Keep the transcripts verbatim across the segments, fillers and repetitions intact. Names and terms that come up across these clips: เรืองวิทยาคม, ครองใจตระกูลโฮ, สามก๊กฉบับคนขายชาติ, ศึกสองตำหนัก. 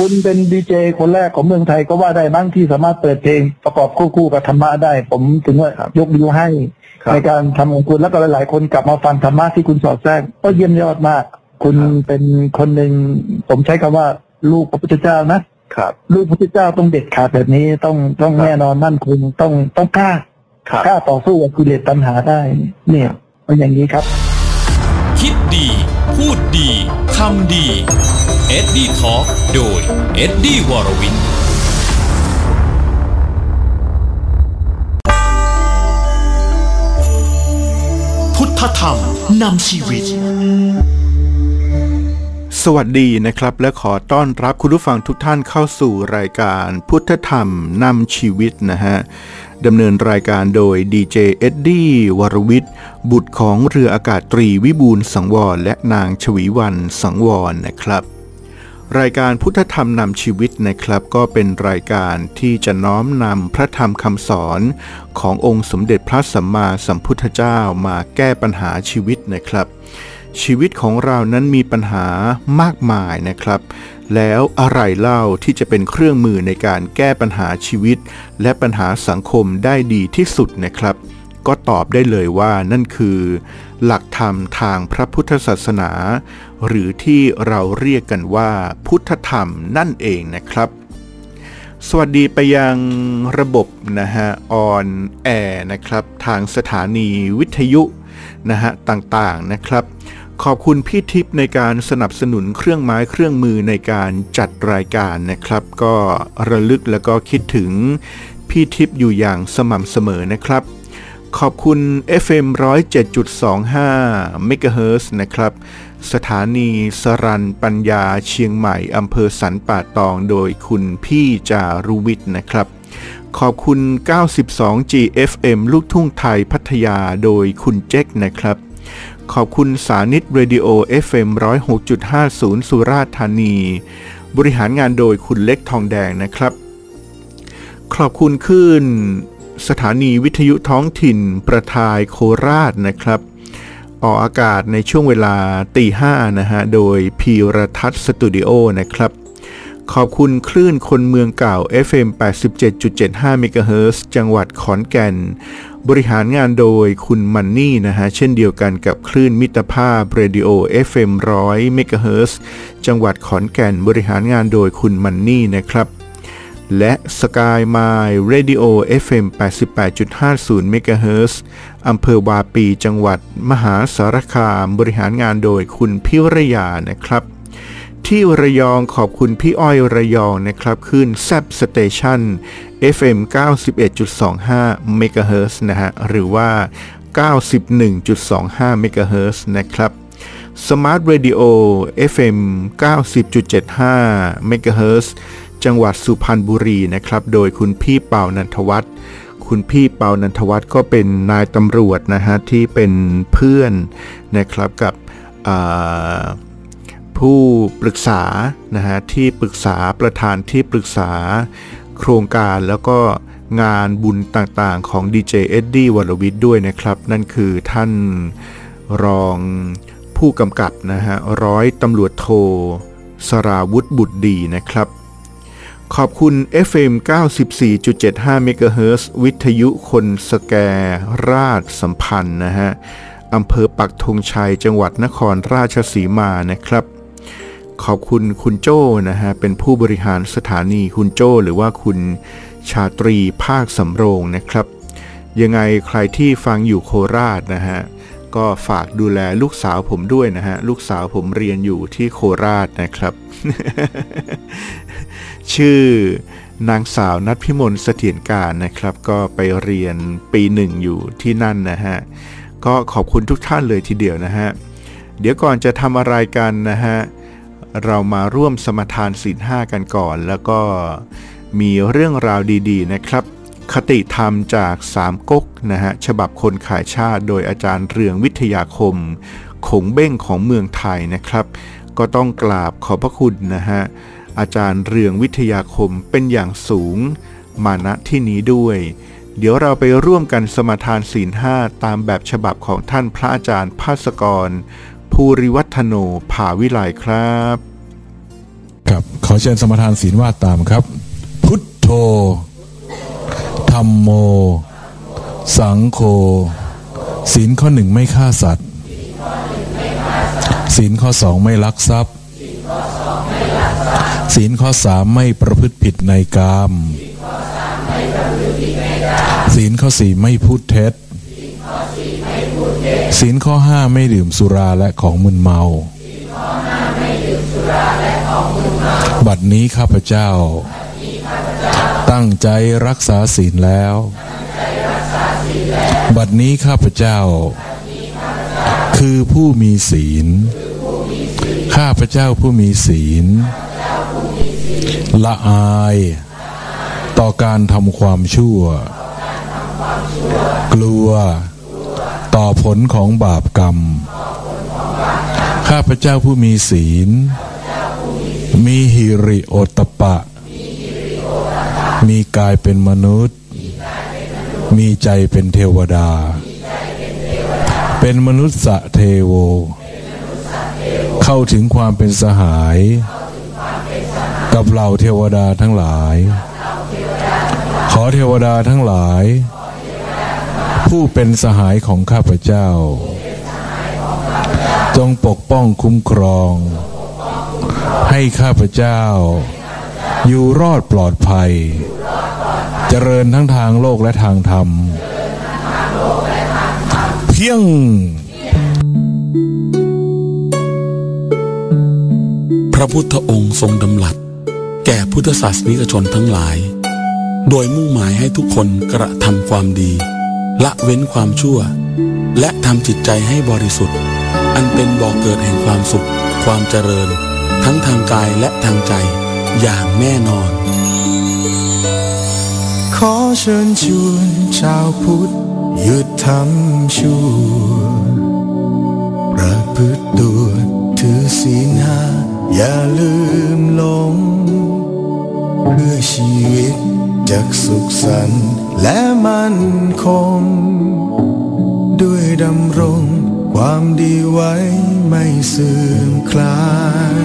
คุณเป็นดีเจคนแรกของเมืองไทยก็ว่าได้บ้างที่สามารถเปิดเพลงประกอบคู่คู่กับธรรมะได้ผมถึงว่ายกนิ้วให้ในการทำของคุณแล้วก็หลายๆคนกลับมาฟังธรรมะที่คุณสอดแทรกก็เยี่ยมยอดมากคุณเป็นคนหนึ่งผมใช้คำว่าลูกพระพุทธเจ้านะครับลูกพระพุทธเจ้าต้องเด็ดขาดแบบนี้ต้องต้องแน่นอนมั่นคงต้องต้องกล้ากล้าต่อสู้กับกิเลสตัณหาได้เนี่ยเป็นอย่างนี้ครับคิดดีพูดดีทำดีเอ็ดดี้ทอล์กโดยเอ็ดดี้วรวินพุทธธรรมนำชีวิตสวัสดีนะครับและขอต้อนรับคุณผู้ฟังทุกท่านเข้าสู่รายการพุทธธรรมนำชีวิตนะฮะดำเนินรายการโดยดีเจเอ็ดดี้วรวิทย์บุตรของเรืออากาศตรีวิบูลย์สังวรและนางชวีวรรณสังวรนะครับรายการพุทธธรรมนำชีวิตนะครับก็เป็นรายการที่จะน้อมนำพระธรรมคำสอนขององค์สมเด็จพระสัมมาสัมพุทธเจ้ามาแก้ปัญหาชีวิตนะครับชีวิตของเรานั้นมีปัญหามากมายนะครับแล้วอะไรเล่าที่จะเป็นเครื่องมือในการแก้ปัญหาชีวิตและปัญหาสังคมได้ดีที่สุดนะครับก็ตอบได้เลยว่านั่นคือหลักธรรมทางพระพุทธศาสนาหรือที่เราเรียกกันว่าพุทธธรรมนั่นเองนะครับสวัสดีไปยังระบบนะฮะออนแอร์นะครับทางสถานีวิทยุนะฮะต่างๆนะครับขอบคุณพี่ทิพย์ในการสนับสนุนเครื่องไม้เครื่องมือในการจัดรายการนะครับก็ระลึกแล้วก็คิดถึงพี่ทิพย์อยู่อย่างสม่ำเสมอนะครับขอบคุณ เอฟ เอ็ม หนึ่งศูนย์เจ็ดจุดสองห้า เมกะเฮิรตซ์ นะครับสถานีสรัญปัญญาเชียงใหม่อำเภอสันป่าตองโดยคุณพี่จารุวิทย์นะครับขอบคุณ เก้าสิบสองจี เอฟ เอ็ม ลูกทุ่งไทยพัทยาโดยคุณเจ๊กนะครับขอบคุณสานิตเรดิโอ เอฟ เอ็ม หนึ่งศูนย์หกจุดห้าศูนย์ สุราษฎร์ธานีบริหารงานโดยคุณเล็กทองแดงนะครับขอบคุณขึ้นสถานีวิทยุท้องถิ่นประทายโคราชนะครับออกอากาศในช่วงเวลาตีห้านะฮะโดยพีรทัศน์สตูดิโอนะครับขอบคุณคลื่นคนเมืองเก่า เอฟ เอ็ม แปดสิบเจ็ดจุดเจ็ดห้า เมกะเฮิรตซ์ จังหวัดขอนแก่นบริหารงานโดยคุณมันนี่นะฮะเช่นเดียวกันกับคลื่นมิตรภาพเรดิโอ เอฟ เอ็ม หนึ่งร้อย เมกะเฮิรตซ์ จังหวัดขอนแก่นบริหารงานโดยคุณมันนี่นะครับและสกายไมล์เรดิโอ เอฟ เอ็ม แปดสิบแปดจุดห้าศูนย์ เมกะเฮิรตซ์ อำเภอวาปีจังหวัดมหาสารคามบริหารงานโดยคุณพิรยานะครับที่ระยองขอบคุณพี่อ้อยระยองนะครับขึ้นแซบสเตชัน เอฟ เอ็ม เก้าสิบเอ็ดจุดสองห้า เมกะเฮิรตซ์ นะฮะหรือว่า เก้าสิบเอ็ดจุดสองห้า เมกะเฮิรตซ์ นะครับสมาร์ทเรดิโอ เอฟ เอ็ม เก้าสิบจุดเจ็ดห้า เมกะเฮิรตซ์ จังหวัดสุพรรณบุรีนะครับโดยคุณพี่เป่านันทวัฒน์คุณพี่เป่านันทวัฒน์ก็เป็นนายตำรวจนะฮะที่เป็นเพื่อนนะครับกับผู้ปรึกษานะฮะที่ปรึกษาประธานที่ปรึกษาโครงการแล้วก็งานบุญต่างๆของดีเจเอ็ดดี้วรวิทย์ด้วยนะครับนั่นคือท่านรองผู้กำกับนะฮะร้อยตำรวจโทสราวุธบุตรดีนะครับขอบคุณ เอฟ เอ็ม เก้าสิบสี่จุดเจ็ดห้า เมกะเฮิรตซ์ วิทยุคนสแกราชสัมพันธ์นะฮะอำเภอปักธงชัยจังหวัดนครราชสีมานะครับขอบคุณคุณโจ้นะฮะเป็นผู้บริหารสถานีคุณโจ้หรือว่าคุณชาตรีภาคสำโรงนะครับยังไงใครที่ฟังอยู่โคราชนะฮะก็ฝากดูแลลูกสาวผมด้วยนะฮะลูกสาวผมเรียนอยู่ที่โคราชนะครับ ชื่อนางสาวณัฐพิมลเสถียรการนะครับก็ไปเรียนปีหนึ่งอยู่ที่นั่นนะฮะก็ขอบคุณทุกท่านเลยทีเดียวนะฮะเดี๋ยวก่อนจะทำอะไรกันนะฮะเรามาร่วมสมาทานศีลห้ากันก่อนแล้วก็มีเรื่องราวดีๆนะครับคติธรรมจากสามก๊กนะฮะฉบับคนขายชาติโดยอาจารย์เรืองวิทยาคมขงเบ้งของเมืองไทยนะครับก็ต้องกราบขอบพระคุณนะฮะอาจารย์เรืองวิทยาคมเป็นอย่างสูงมาณที่นี้ด้วยเดี๋ยวเราไปร่วมกันสมาทานศีลห้าตามแบบฉบับของท่านพระอาจารย์ภาสกรภูริวัฒโนภาวิไลครับกับ ขอเชิญสมทานศีลว่าตามครับพุทโธธัมโมสังโฆศีลข้อหนึ่งไม่ฆ่าสัตว์ศีลข้อสองไม่ลักทรัพย์ศีลข้อสามไม่ประพฤติผิดในกามศีลข้อสี่ไม่พูดเท็จศีลข้อห้าไม่ดื่มสุราและของมึนเมาบัดนี้ข้าพเจ้าตั้งใจรักษาศีลแล้วบัดนี้ข้าพเจ้าคือผู้มีศีลข้าพเจ้าผู้มีศีลละอายต่อการทำความชั่วกลัวต่อผลของบาปกรรมข้าพเจ้าผู้มีศีลมีหิริโอตปะมีกายเป็นมนุษย์มีใจเป็นเทวดาเป็นมนุษย์เทโวเข้าถึงความเป็นสหายกับเหล่าเทวดาทั้งหลายขอเทวดาทั้งหลายผู้เป็นสหายของข้าพเจ้าจงปกป้องคุ้มครองให้ข้าพเจ้าอยู่รอดปลอดภัยเจริญทั้งทางโลกและทางธรรมเพียงพระพุทธองค์ทรงดำรัสแก่พุทธศาสนิกชนทั้งหลายโดยมุ่งหมายให้ทุกคนกระทำความดีละเว้นความชั่วและทำจิตใจให้บริสุทธิ์อันเป็นบ่อเกิดแห่งความสุขความเจริญทั้งทางกายและทางใจอย่างแน่นอนขอเชิญชวนชาวพุทธหยุดทำชั่วประพฤติตัวถือศีลห้าอย่าลืมหลงเพื่อชีวิตจะสุขสันต์และมั่นคงด้วยดำรงความดีไว้ไม่เสื่อมคลา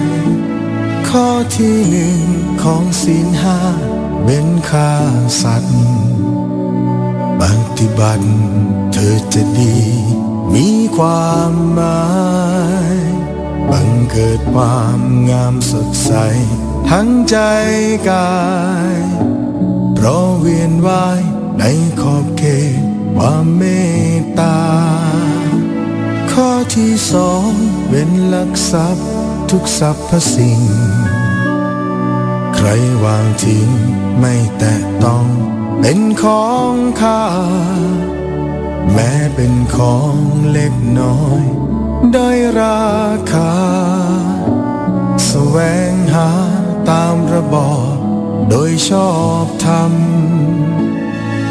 ยข้อที่หนึ่งของศีลห้าเว้นฆ่าสัตว์ปฏิบัติเธอจะดีมีความหมายบังเกิดความงามสดใสทั้งใจกายเพราะเวียนว่ายในขอบเขตความเมตตาข้อที่สองเว้นลักทรัพย์ทุกสรรพสิ่งใครวางทิ้งไม่แตะต้องเป็นของข้าแม้เป็นของเล็กน้อยได้ราคาแสวงหาตามระบอบโดยชอบธรรม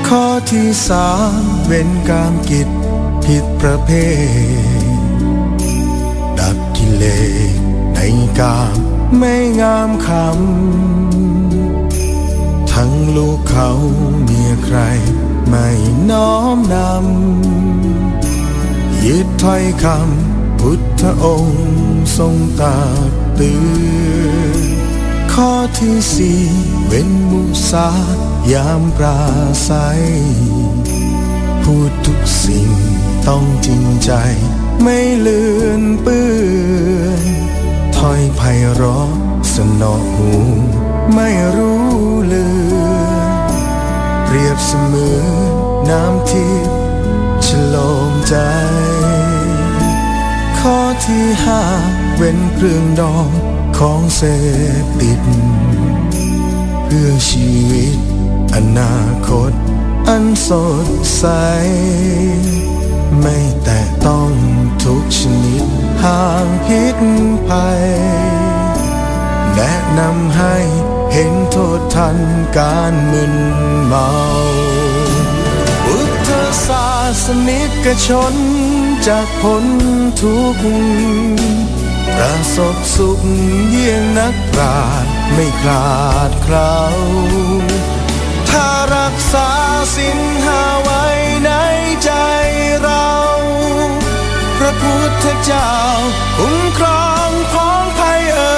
ข้อที่สามเว้นกามกิจผิดประเภทดับกิเลสในกามไม่งามคำทั้งลูกเขาเมียใครไม่น้อมนำยึดถ้อยคำพุทธองค์ทรงตรัสเตือนข้อที่สี่เว้นมุสายามปราศัยพูดทุกสิ่งต้องจริงใจไม่เลือนเปื้อนถ้อยไพเราะสนอหูไม่รู้เลือนเปรียบเสมือนน้ำทิพย์ฉลมใจข้อที่ห้าเว้นเครื่องดองของเสพติดเพื่อชีวิตอนาคตอันสดใสไม่แต่ต้องทุกชนิดห่างพิษภัยแนะนำให้เห็นโทษทันการมึนเมาพุทธศาสนิกชนจากพ้นทุกข์ประสบสุขเยี่ยงนักปราชญ์ไม่คลาดเคล้าถ้ารักษาศีลห้าไว้ในใจเราพระพุทธเจ้าคุ้มครองพ้องภัยเอ่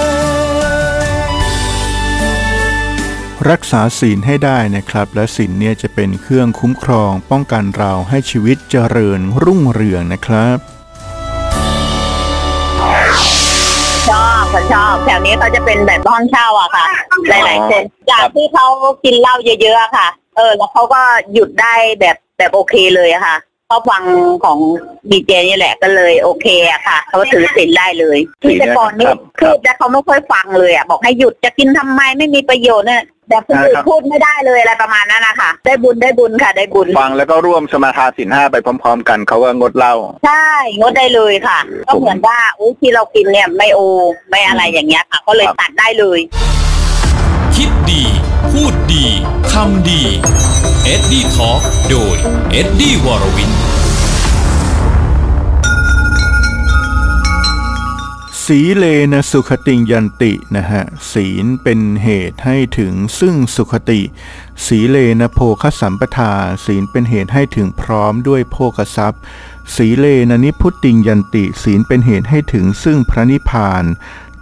ย รักษาศีลให้ได้นะครับและศีลเนี่ยจะเป็นเครื่องคุ้มครองป้องกันเราให้ชีวิตเจริญรุ่งเรืองนะครับชอบฉันชอบแถวนี้เขาจะเป็นแบบห้องเช่าอะค่ะหลายๆคนจากที่เขากินเหล้าเยอะๆค่ะเออแล้วเขาก็หยุดได้แบบแบบโอเคเลยอะค่ะเขาฟังของดีเจนี่แหละก็เลยโอเคอะค่ะเขาถือศีลได้เลยที่แต่ก่อนนี่คือแต่เขาไม่ค่อยฟังเลยอะบอกให้หยุดจะกินทำไมไม่มีประโยชน์เนี่ยแต่คนอื่นพูดไม่ได้เลยอะไรประมาณนั้นนะคะได้บุญได้บุญค่ะได้บุญฟังแล้วก็ร่วมสมาทานศีลห้าไปพร้อมๆกันเขาว่างดเหล้าใช่งดได้เลยค่ะก็เหมือนว่าอุ้ยที่เรากินเนี่ยไม่โอไม่อะไรอย่างเงี้ยค่ะก็เลยตัดได้เลยคิดดีพูดดีทำดีเอ็ดดี้ทอล์กโดยเอ็ดดี้วรวินสีเลนะสุขติงยันตินะฮะศีลเป็นเหตุให้ถึงซึ่งสุขติสีเลนะโภคสัมปทาศีลเป็นเหตุให้ถึงพร้อมด้วยโภคทรัพย์สีเลนะนิพพุติงยันติศีลเป็นเหตุให้ถึงซึ่งพระนิพพาน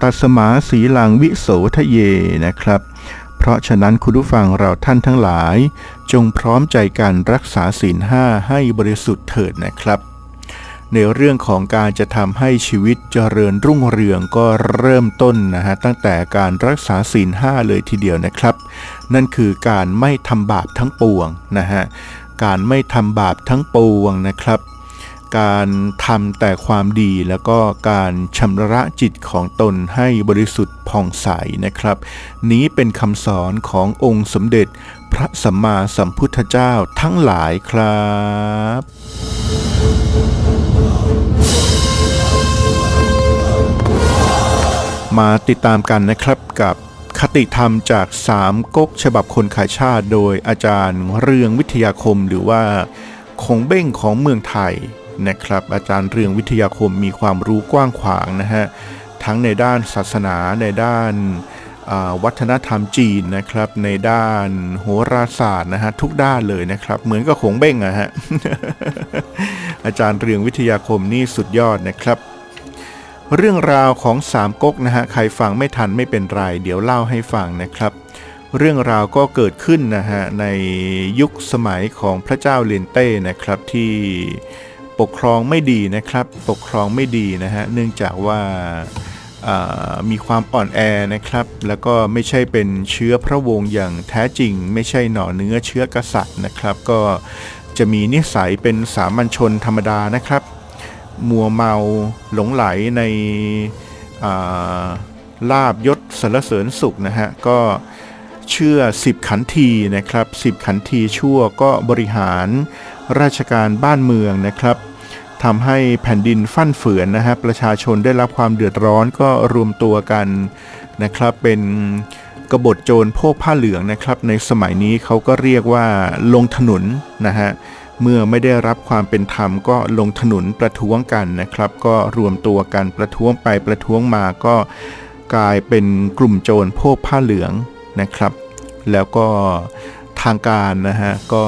ตัสมาสีลังวิโสทะเยนะครับเพราะฉะนั้นคุณผู้ฟังเราท่านทั้งหลายจงพร้อมใจกันรักษาศีลห้าให้บริสุทธิ์เถิดนะครับในเรื่องของการจะทำให้ชีวิตเจริญรุ่งเรืองก็เริ่มต้นนะฮะตั้งแต่การรักษาศีลห้าเลยทีเดียวนะครับนั่นคือการไม่ทำบาปทั้งปวงนะฮะการไม่ทำบาปทั้งปวงนะครับการทำแต่ความดีแล้วก็การชำระจิตของตนให้บริสุทธิ์ผ่องใสนะครับนี้เป็นคำสอนขององค์สมเด็จพระสัมมาสัมพุทธเจ้าทั้งหลายครับมาติดตามกันนะครับกับคติธรรมจากสามก๊กฉบับคนขายชาติโดยอาจารย์เรืองวิทยาคมหรือว่าคงเบ้งของเมืองไทยนะครับอาจารย์เรืองวิทยาคมมีความรู้กว้างขวางนะฮะทั้งในด้านศาสนาในด้านวัฒนธรรมจีนนะครับในด้านโหราศาสตร์นะฮะทุกด้านเลยนะครับเหมือนกับคงเบ้งอะฮะ อาจารย์เรืองวิทยาคมนี่สุดยอดนะครับเรื่องราวของสามก๊กนะฮะใครฟังไม่ทันไม่เป็นไรเดี๋ยวเล่าให้ฟังนะครับเรื่องราวก็เกิดขึ้นนะฮะในยุคสมัยของพระเจ้าเลนเต้นะครับที่ปกครองไม่ดีนะครับปกครองไม่ดีนะฮะเนื่องจากว่ามีความอ่อนแอนะครับแล้วก็ไม่ใช่เป็นเชื้อพระวงศ์อย่างแท้จริงไม่ใช่หน่อเนื้อเชื้อกษัตริย์นะครับก็จะมีนิสัยเป็นสามัญชนธรรมดานะครับมัวเมาหลงไหลในลาภยศสรรเสริญสุขนะฮะก็เชื่อสิบขันทีนะครับสิบขันทีชั่วก็บริหารราชการบ้านเมืองนะครับทำให้แผ่นดินฟั่นเฟือนนะฮะประชาชนได้รับความเดือดร้อนก็รวมตัวกันนะครับเป็นกบฏโจรพวกผ้าเหลืองนะครับในสมัยนี้เขาก็เรียกว่าลงถนนนะฮะเมื่อไม่ได้รับความเป็นธรรมก็ลงถนนประท้วงกันนะครับก็รวมตัวกันประท้วงไปประท้วงมาก็กลายเป็นกลุ่มโจรพวกผ้าเหลืองนะครับแล้วก็ทางการนะฮะก็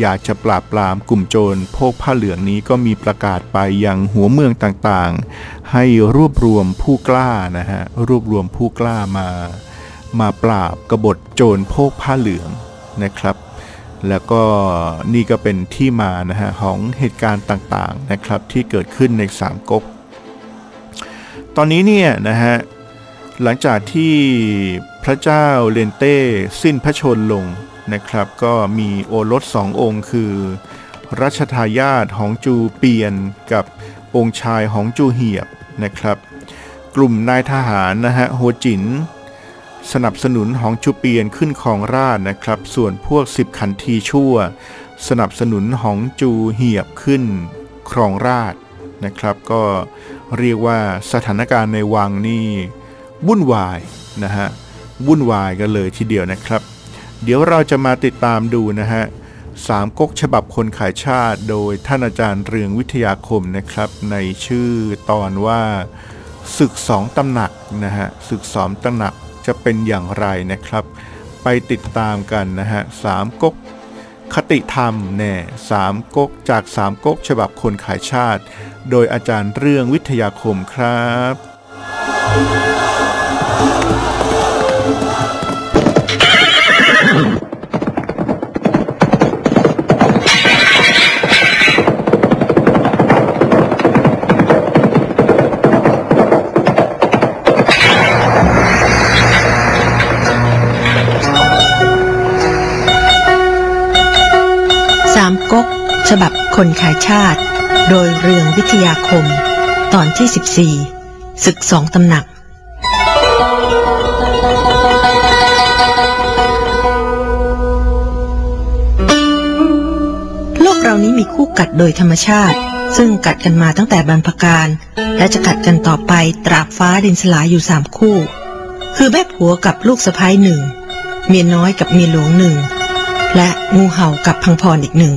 อยากจะปราบปรามกลุ่มโจรพวกผ้าเหลืองนี้ก็มีประกาศไปยังหัวเมืองต่างๆให้รวบรวมผู้กล้านะฮะรวบรวมผู้กล้ามามาปราบกบฏโจรพวกผ้าเหลืองนะครับแล้วก็นี่ก็เป็นที่มานะฮะของเหตุการณ์ต่างๆนะครับที่เกิดขึ้นในสามก๊กตอนนี้เนี่ยนะฮะหลังจากที่พระเจ้าเลนเต้สิ้นพระชนม์ลงนะครับก็มีโอรสสององค์คือรัชทายาทหงจูเปียนกับองค์ชายหงจูเหียบนะครับกลุ่มนายทหารนะฮะโฮจินสนับสนุนหงจูเปียนขึ้นครองราชย์นะครับส่วนพวกสิบขันทีชั่วสนับสนุนหงจูเหียบขึ้นครองราชย์นะครับก็เรียกว่าสถานการณ์ในวังนี่วุ่นวายนะฮะวุ่นวายกันเลยทีเดียวนะครับเดี๋ยวเราจะมาติดตามดูนะฮะสามก๊กฉบับคนขายชาติโดยท่านอาจารย์เรืองวิทยาคมนะครับในชื่อตอนว่าศึกสองตำหนักนะฮะศึกสองตำหนักจะเป็นอย่างไรนะครับไปติดตามกันนะฮะสามก๊กคติธรรมแน่สามก๊กจากสามก๊กฉบับคนขายชาติโดยอาจารย์เรืองวิทยาคมครับ คนขายชาติโดยเรืองวิทยาคมตอนที่สิบสี่ศึกสองตำหนักโลกเรานี้มีคู่กัดโดยธรรมชาติซึ่งกัดกันมาตั้งแต่บรรพกาลและจะกัดกันต่อไปตราบฟ้าดินสลายอยู่สามคู่คือแม่ผัวกับลูกสะใภ้หนึ่งเมียน้อยกับเมียหลวงหนึ่งและงูเห่ากับพังพรอีกหนึ่ง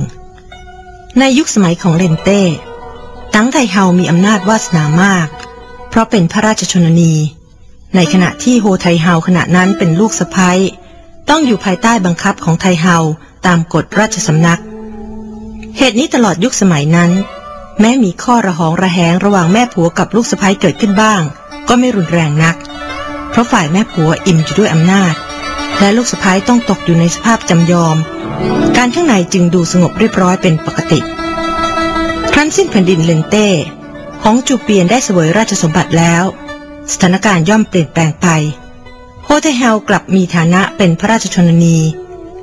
ในยุคสมัยของเลนเต้ตังไทเฮามีอำนาจวาสนามากเพราะเป็นพระราชชนนีในขณะที่โฮไทเฮาขณะนั้นเป็นลูกสะใภ้ต้องอยู่ภายใต้บังคับของไทเฮาตามกฎราชสำนักเหตุนี้ตลอดยุคสมัยนั้นแม้มีข้อระหองระแหงระหว่างแม่ผัวกับลูกสะใภ้เกิดขึ้นบ้างก็ไม่รุนแรงนักเพราะฝ่ายแม่ผัวอิ่มอยู่ด้วยอำนาจและลูกสะใภ้ต้องตกอยู่ในสภาพจำยอมการข้างในจึงดูสงบเรียบร้อยเป็นปกติครั้นสิ้นแผ่นดินเลนเต้ฮองจูเปียนได้เสวยราชสมบัติแล้วสถานการณ์ย่อมเปลี่ยนแปลงไปโฮไทเฮากลับมีฐานะเป็นพระราชชนนี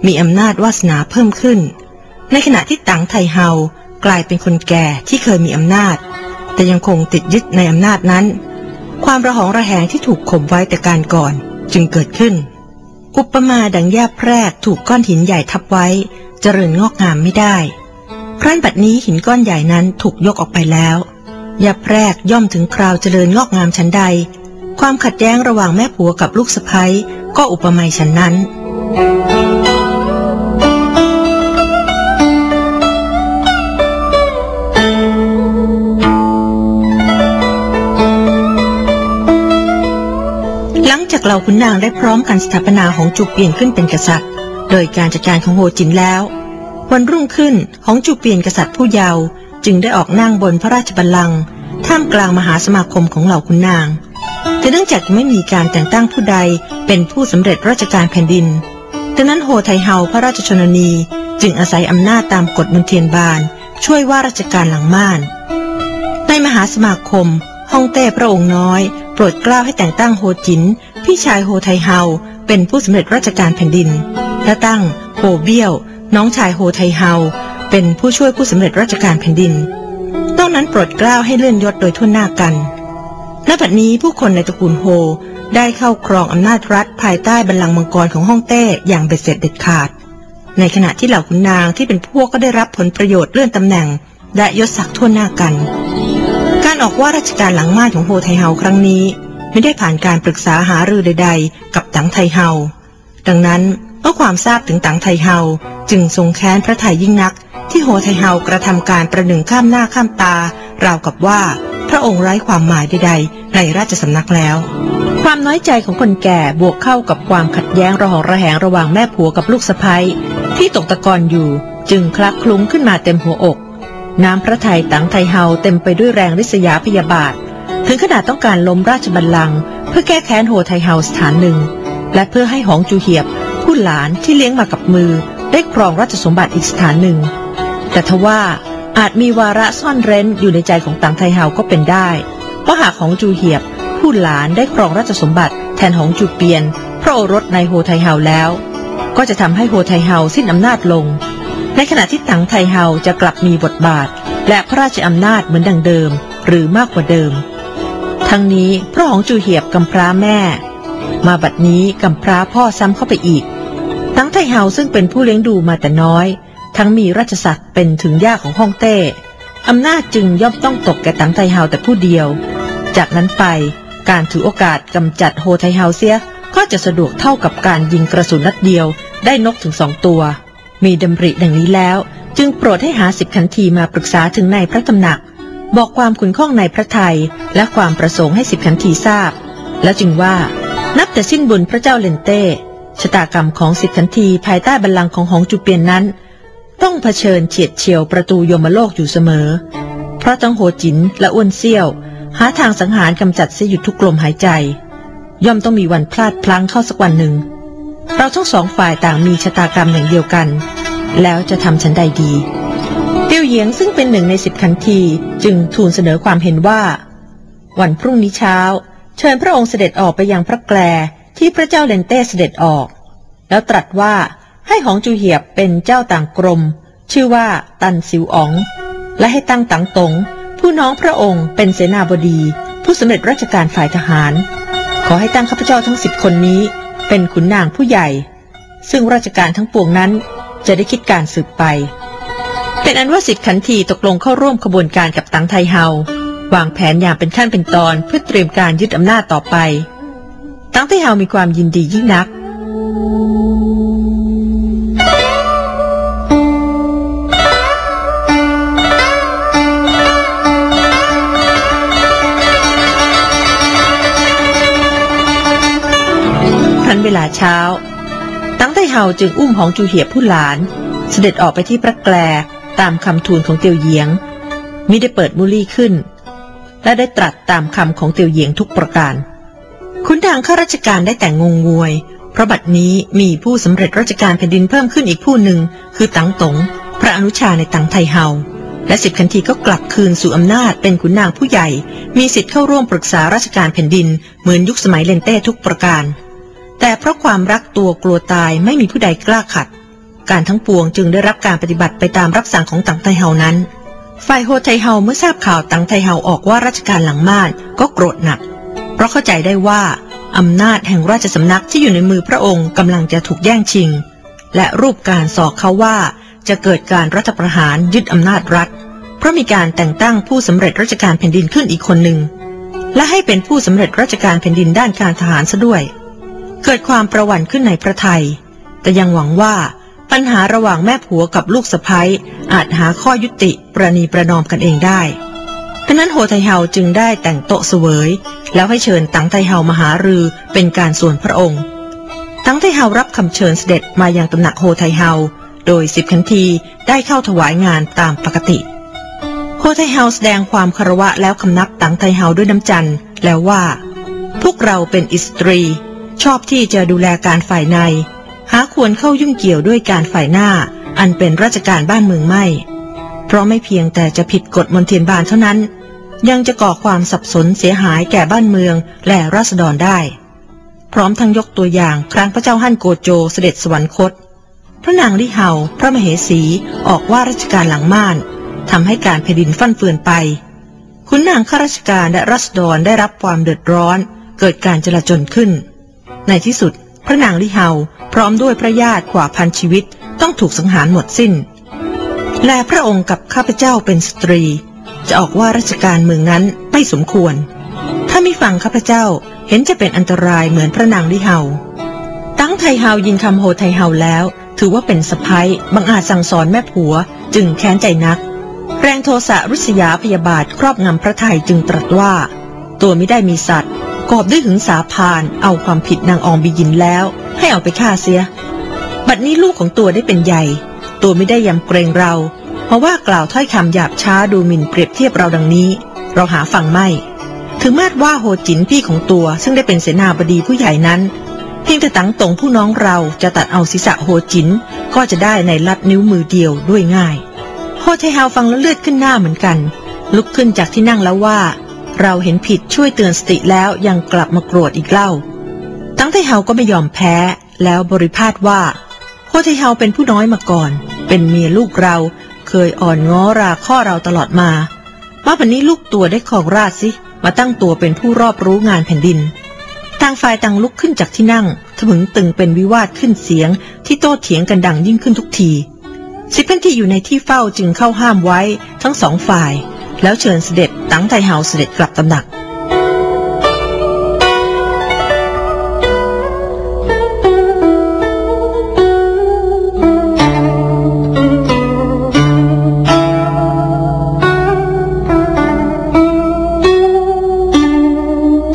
มีอำนาจวาสนาเพิ่มขึ้นในขณะที่ตังไทเฮากลายเป็นคนแก่ที่เคยมีอำนาจแต่ยังคงติดยึดในอำนาจนั้นความระหองระแหงที่ถูกข่มไว้แต่การก่อนจึงเกิดขึ้นอุปมาดังหญ้าแพรกถูกก้อนหินใหญ่ทับไว้เจริญงอกงามไม่ได้ครั้นบัดนี้หินก้อนใหญ่นั้นถูกยกออกไปแล้วหญ้าแพรกย่อมถึงคราวเจริญงอกงามชั้นใดความขัดแย้งระหว่างแม่ผัวกับลูกสะใภ้ก็อุปมาชั้นนั้นจากเหล่าขุนนางได้พร้อมกันสถาปนาของจูเปียนขึ้นเป็นกษัตริย์โดยการจัดการของโฮจินแล้ววันรุ่งขึ้นของจูเปียนกษัตริย์ผู้เยาว์จึงได้ออกนั่งบนพระราชบัลลังก์ท่ามกลางมหาสมาคมของเหล่าขุนนางแต่เนื่องจากไม่มีการแต่งตั้งผู้ใดเป็นผู้สำเร็จราชการแผ่นดินดังนั้นโฮไทเฮาพระราชชนนีจึงอาศัยอำนาจตามกฎมนเทียนบานช่วยว่าราชการหลังม่านในมหาสมาคมฮ่องเต้พระองค์น้อยโปรดเกล้าให้แต่งตั้งโฮจินพี่ชายโฮไทเฮาเป็นผู้สำเร็จราชการแผ่นดินและตั้งโฮเบี้ยวน้องชายโฮไทเฮาเป็นผู้ช่วยผู้สำเร็จราชการแผ่นดินนอกนั้นโปรดเกล้าให้เลื่อนยศโดยทั่วหน้ากันณบัดนี้ผู้คนในตระกูลโฮได้เข้าครองอำนาจรัฐภายใต้บัลลังก์มังกรของฮ่องเต้อย่างเบ็ดเสร็จเด็ดขาดในขณะที่เหล่าขุนนางที่เป็นพวกก็ได้รับผลประโยชน์เลื่อนตำแหน่งและยศศักดิ์ทั่วหน้ากันการออกว่าราชการหลังม่านของโฮไทเฮาครั้งนี้ไม่ได้ผ่านการปรึกษาหารือใดๆกับตังไทเฮาดังนั้นเมื่อความทราบถึงตังไทเฮาจึงทรงแค้นพระทัยยิ่งนักที่โฮไทเฮากระทำการประหนึ่งข้ามหน้าข้ามตาราวกับว่าพระองค์ไร้ความหมายใดๆในราชสำนักแล้วความน้อยใจของคนแก่บวกเข้ากับความขัดแย้งระหองระแหงระหว่างแม่ผัวกับลูกสะใภ้ที่ตกตะกอนอยู่จึงคลักคลุ้งขึ้นมาเต็มหัวอกน้ำพระทัยตังไทเฮาเต็มไปด้วยแรงริษยาพยาบาทถึงขนาดต้องการล้มราชบัลลังก์เพื่อแก้แค้นโฮไทเฮาสถานหนึ่งและเพื่อให้หองจูเหียบผู้หลานที่เลี้ยงมากับมือได้ครองราชสมบัติอีกสถานหนึ่งแต่ทว่าอาจมีวาระซ่อนเร้นอยู่ในใจของตังไทเฮาก็เป็นได้เพราะหากหองจูเหียบผู้หลานได้ครองราชสมบัติแทนหองจูเปียนพระโอรสในโฮไทเฮาแล้วก็จะทำให้โฮไทเฮาสิ้นอำนาจลงในขณะที่ตังไทเฮาจะกลับมีบทบาทและพระราชอำนาจเหมือนดังเดิมหรือมากกว่าเดิมทั้งนี้พระหองจูเหียบกำพร้าแม่มาบัดนี้กำพร้าพ่อซ้ำเข้าไปอีกตังไทเฮาซึ่งเป็นผู้เลี้ยงดูมาแต่น้อยทั้งมีราชศักดิ์เป็นถึงย่าของฮ่องเต้อำนาจจึงย่อมต้องตกแก่ตังไทเฮาแต่ผู้เดียวจากนั้นไปการถือโอกาสกำจัดโฮไทเฮาเสียก็จะสะดวกเท่ากับการยิงกระสุนนัดเดียวได้นกถึงสองตัวมีดำริดังนี้แล้วจึงโปรดให้หาสิบขันทีมาปรึกษาถึงในพระตำหนักบอกความขุ่นข้องในพระทัยและความประสงค์ให้สิบขันทีทราบแล้วจึงว่านับแต่สิ้นบุญพระเจ้าเลนเต้ชะตากรรมของสิบขันทีภายใต้บัลลังก์ของหงจูเปียนนั้นต้องเผชิญเฉียดเฉียวประตูยมโลกอยู่เสมอเพราะทั้งโฮจินและอ้วนเซี่ยวหาทางสังหารกำจัดเสียหยุดทุกลมหายใจย่อมต้องมีวันพลาดพลั้งเข้าสักวันหนึ่งเราทั้งสองฝ่ายต่างมีชะตากรรมอย่างเดียวกันแล้วจะทำฉันใดดีเตี้ยวเหยียงซึ่งเป็นหนึ่งในสิบขันทีจึงทูลเสนอความเห็นว่าวันพรุ่งนี้เช้าเชิญพระองค์เสด็จออกไปยังพระแกลที่พระเจ้าเลนเต้เสด็จออกแล้วตรัสว่าให้หองจูเหียบเป็นเจ้าต่างกรมชื่อว่าตันซิวอ๋อง และให้ตั้งตังตงผู้น้องพระองค์เป็นเสนาบดีผู้สำเร็จราชการฝ่ายทหารขอให้ตั้งข้าพเจ้าทั้งสิบคนนี้เป็นขุนนางผู้ใหญ่ซึ่งราชการทั้งปวงนั้นจะได้คิดการสืบไปเป็นอันว่าสิทธิ์ขันทีตกลงเข้าร่วมขบวนการกับตังไทเฮาวางแผนอย่างเป็นขั้นเป็นตอนเพื่อเตรียมการยึดอำนาจต่อไปตังไทเฮามีความยินดียิ่งนักทันเวลาเช้าตังไทเฮาจึงอุ้มของจูเหียบผู้หลานเสด็จออกไปที่พระแกลตามคำทูลของเตียวเยียงมิได้เปิดมุลี่ขึ้นและได้ตรัสตามคำของเตียวเยียงทุกประการขุนนางข้าราชการได้แต่งงงวยเพราะบัดนี้มีผู้สำเร็จราชการแผ่นดินเพิ่มขึ้นอีกผู้หนึ่งคือตังตงพระอนุชาในตังไทเฮาและสิบขันทีก็กลับคืนสู่อำนาจเป็นขุนนางผู้ใหญ่มีสิทธิ์เข้าร่วมปรึกษาราชการแผ่นดินเหมือนยุคสมัยเลนเต้ทุกประการแต่เพราะความรักตัวกลัวตายไม่มีผู้ใดกล้าขัดการทั้งปวงจึงได้รับการปฏิบัติไปตามรับสั่งของตังไทเฮานั้นฝ่ายโฮไทเฮาเมื่อทราบข่าวตังไทเฮาออกว่าราชการหลังม่านก็โกรธหนักเพราะเข้าใจได้ว่าอำนาจแห่งราชสำนักที่อยู่ในมือพระองค์กำลังจะถูกแย่งชิงและรูปการสอกเขาว่าจะเกิดการรัฐประหารยึดอำนาจรัฐเพราะมีการแต่งตั้งผู้สำเร็จราชการแผ่นดินขึ้นอีกคนหนึ่งและให้เป็นผู้สำเร็จราชการแผ่นดินด้านการทหารซะด้วยเกิดความประหวั่นขึ้นในพระทัยแต่ยังหวังว่าปัญหาระหว่างแม่ผัวกับลูกสะใภ้อาจหาข้อยุติประนีประนอมกันเองได้ฉะนั้นโฮไทเฮาจึงได้แต่งโต๊ะเสวยแล้วให้เชิญตังไทเฮามาหารือเป็นการส่วนพระองค์ตังไทเฮารับคำเชิญเสด็จมายังตำหนักโฮไทเฮาโดยสิบขันทีได้เข้าถวายงานตามปกติโฮไทเฮาแสดงความคารวะแล้วคำนับตังไทเฮาด้วยน้ำจันทร์แล้วว่าพวกเราเป็นอิสตรีชอบที่จะดูแลการฝ่ายในหาควรเข้ายุ่งเกี่ยวด้วยการฝ่ายหน้าอันเป็นราชการบ้านเมืองไม่เพราะไม่เพียงแต่จะผิดกฎมนเทียนบานเท่านั้นยังจะก่อความสับสนเสียหายแก่บ้านเมืองและราษฎรได้พร้อมทั้งยกตัวอย่างครั้งพระเจ้าฮั่นโกโจเสด็จสวรรคตพระนางลี่เฮาพระมเหสีออกว่าราชการหลังม่านทำให้การแผ่นดินฟั่นเฟือนไปขุนนางข้าราชการและราษฎรได้รับความเดือดร้อนเกิดการจลาจลขึ้นในที่สุดพระนางลี่เฮาพร้อมด้วยพระญาติกว่าพันชีวิตต้องถูกสังหารหมดสิ้นและพระองค์กับข้าพเจ้าเป็นสตรีจะออกว่าราชการเมืองนั้นไม่สมควรถ้ามิฟังข้าพเจ้าเห็นจะเป็นอันตรายเหมือนพระนางลี่เฮาตังไทเฮายินคำโฮไทเฮาแล้วถือว่าเป็นสะใภ้บังอาจสั่งสอนแม่ผัวจึงแค้นใจนักแรงโทสะรุษยาพยาบาทครอบงำพระทัยจึงตรัสว่าตัวมิได้มีสัตว์กอบด้วยหึงสาพานเอาความผิดนางอองบียินแล้วให้เอาไปฆ่าเสียบัดนี้ลูกของตัวได้เป็นใหญ่ตัวไม่ได้ยำเกรงเราเพราะว่ากล่าวถ้อยคำหยาบช้าดูหมิ่นเปรียบเทียบเราดังนี้เราหาฟังไม่ถึงแม้ว่าโฮจินพี่ของตัวซึ่งได้เป็นเสนาบดีผู้ใหญ่นั้นเพียงแต่ตังตงผู้น้องเราจะตัดเอาศีรษะโฮจินก็จะได้ในลัดนิ้วมือเดียวด้วยง่ายโฮไทเฮาฟังแล้วเลือดขึ้นหน้าเหมือนกันลุกขึ้นจากที่นั่งแล้วว่าเราเห็นผิดช่วยเตือนสติแล้วยังกลับมาโกรธอีกเล่าตังไทเฮาก็ไม่ยอมแพ้แล้วบริพาทว่าโฮไทเฮาเป็นผู้น้อยมาก่อนเป็นเมียลูกเราเคยอ่อนง้อราข้อเราตลอดมาว่าวันนี้ลูกตัวได้ครองราชสิมาตั้งตัวเป็นผู้รอบรู้งานแผ่นดินต่างฝ่ายต่างลุกขึ้นจากที่นั่งทะมึงตึงเป็นวิวาทขึ้นเสียงที่โต้เถียงกันดังยิ่งขึ้นทุกทีสิบขันทีอยู่ในที่เฝ้าจึงเข้าห้ามไว้ทั้งสองฝ่ายแล้วเชิญเสด็จตังไทเฮาเสด็จกลับตำหนักโฮไทเฮาโกร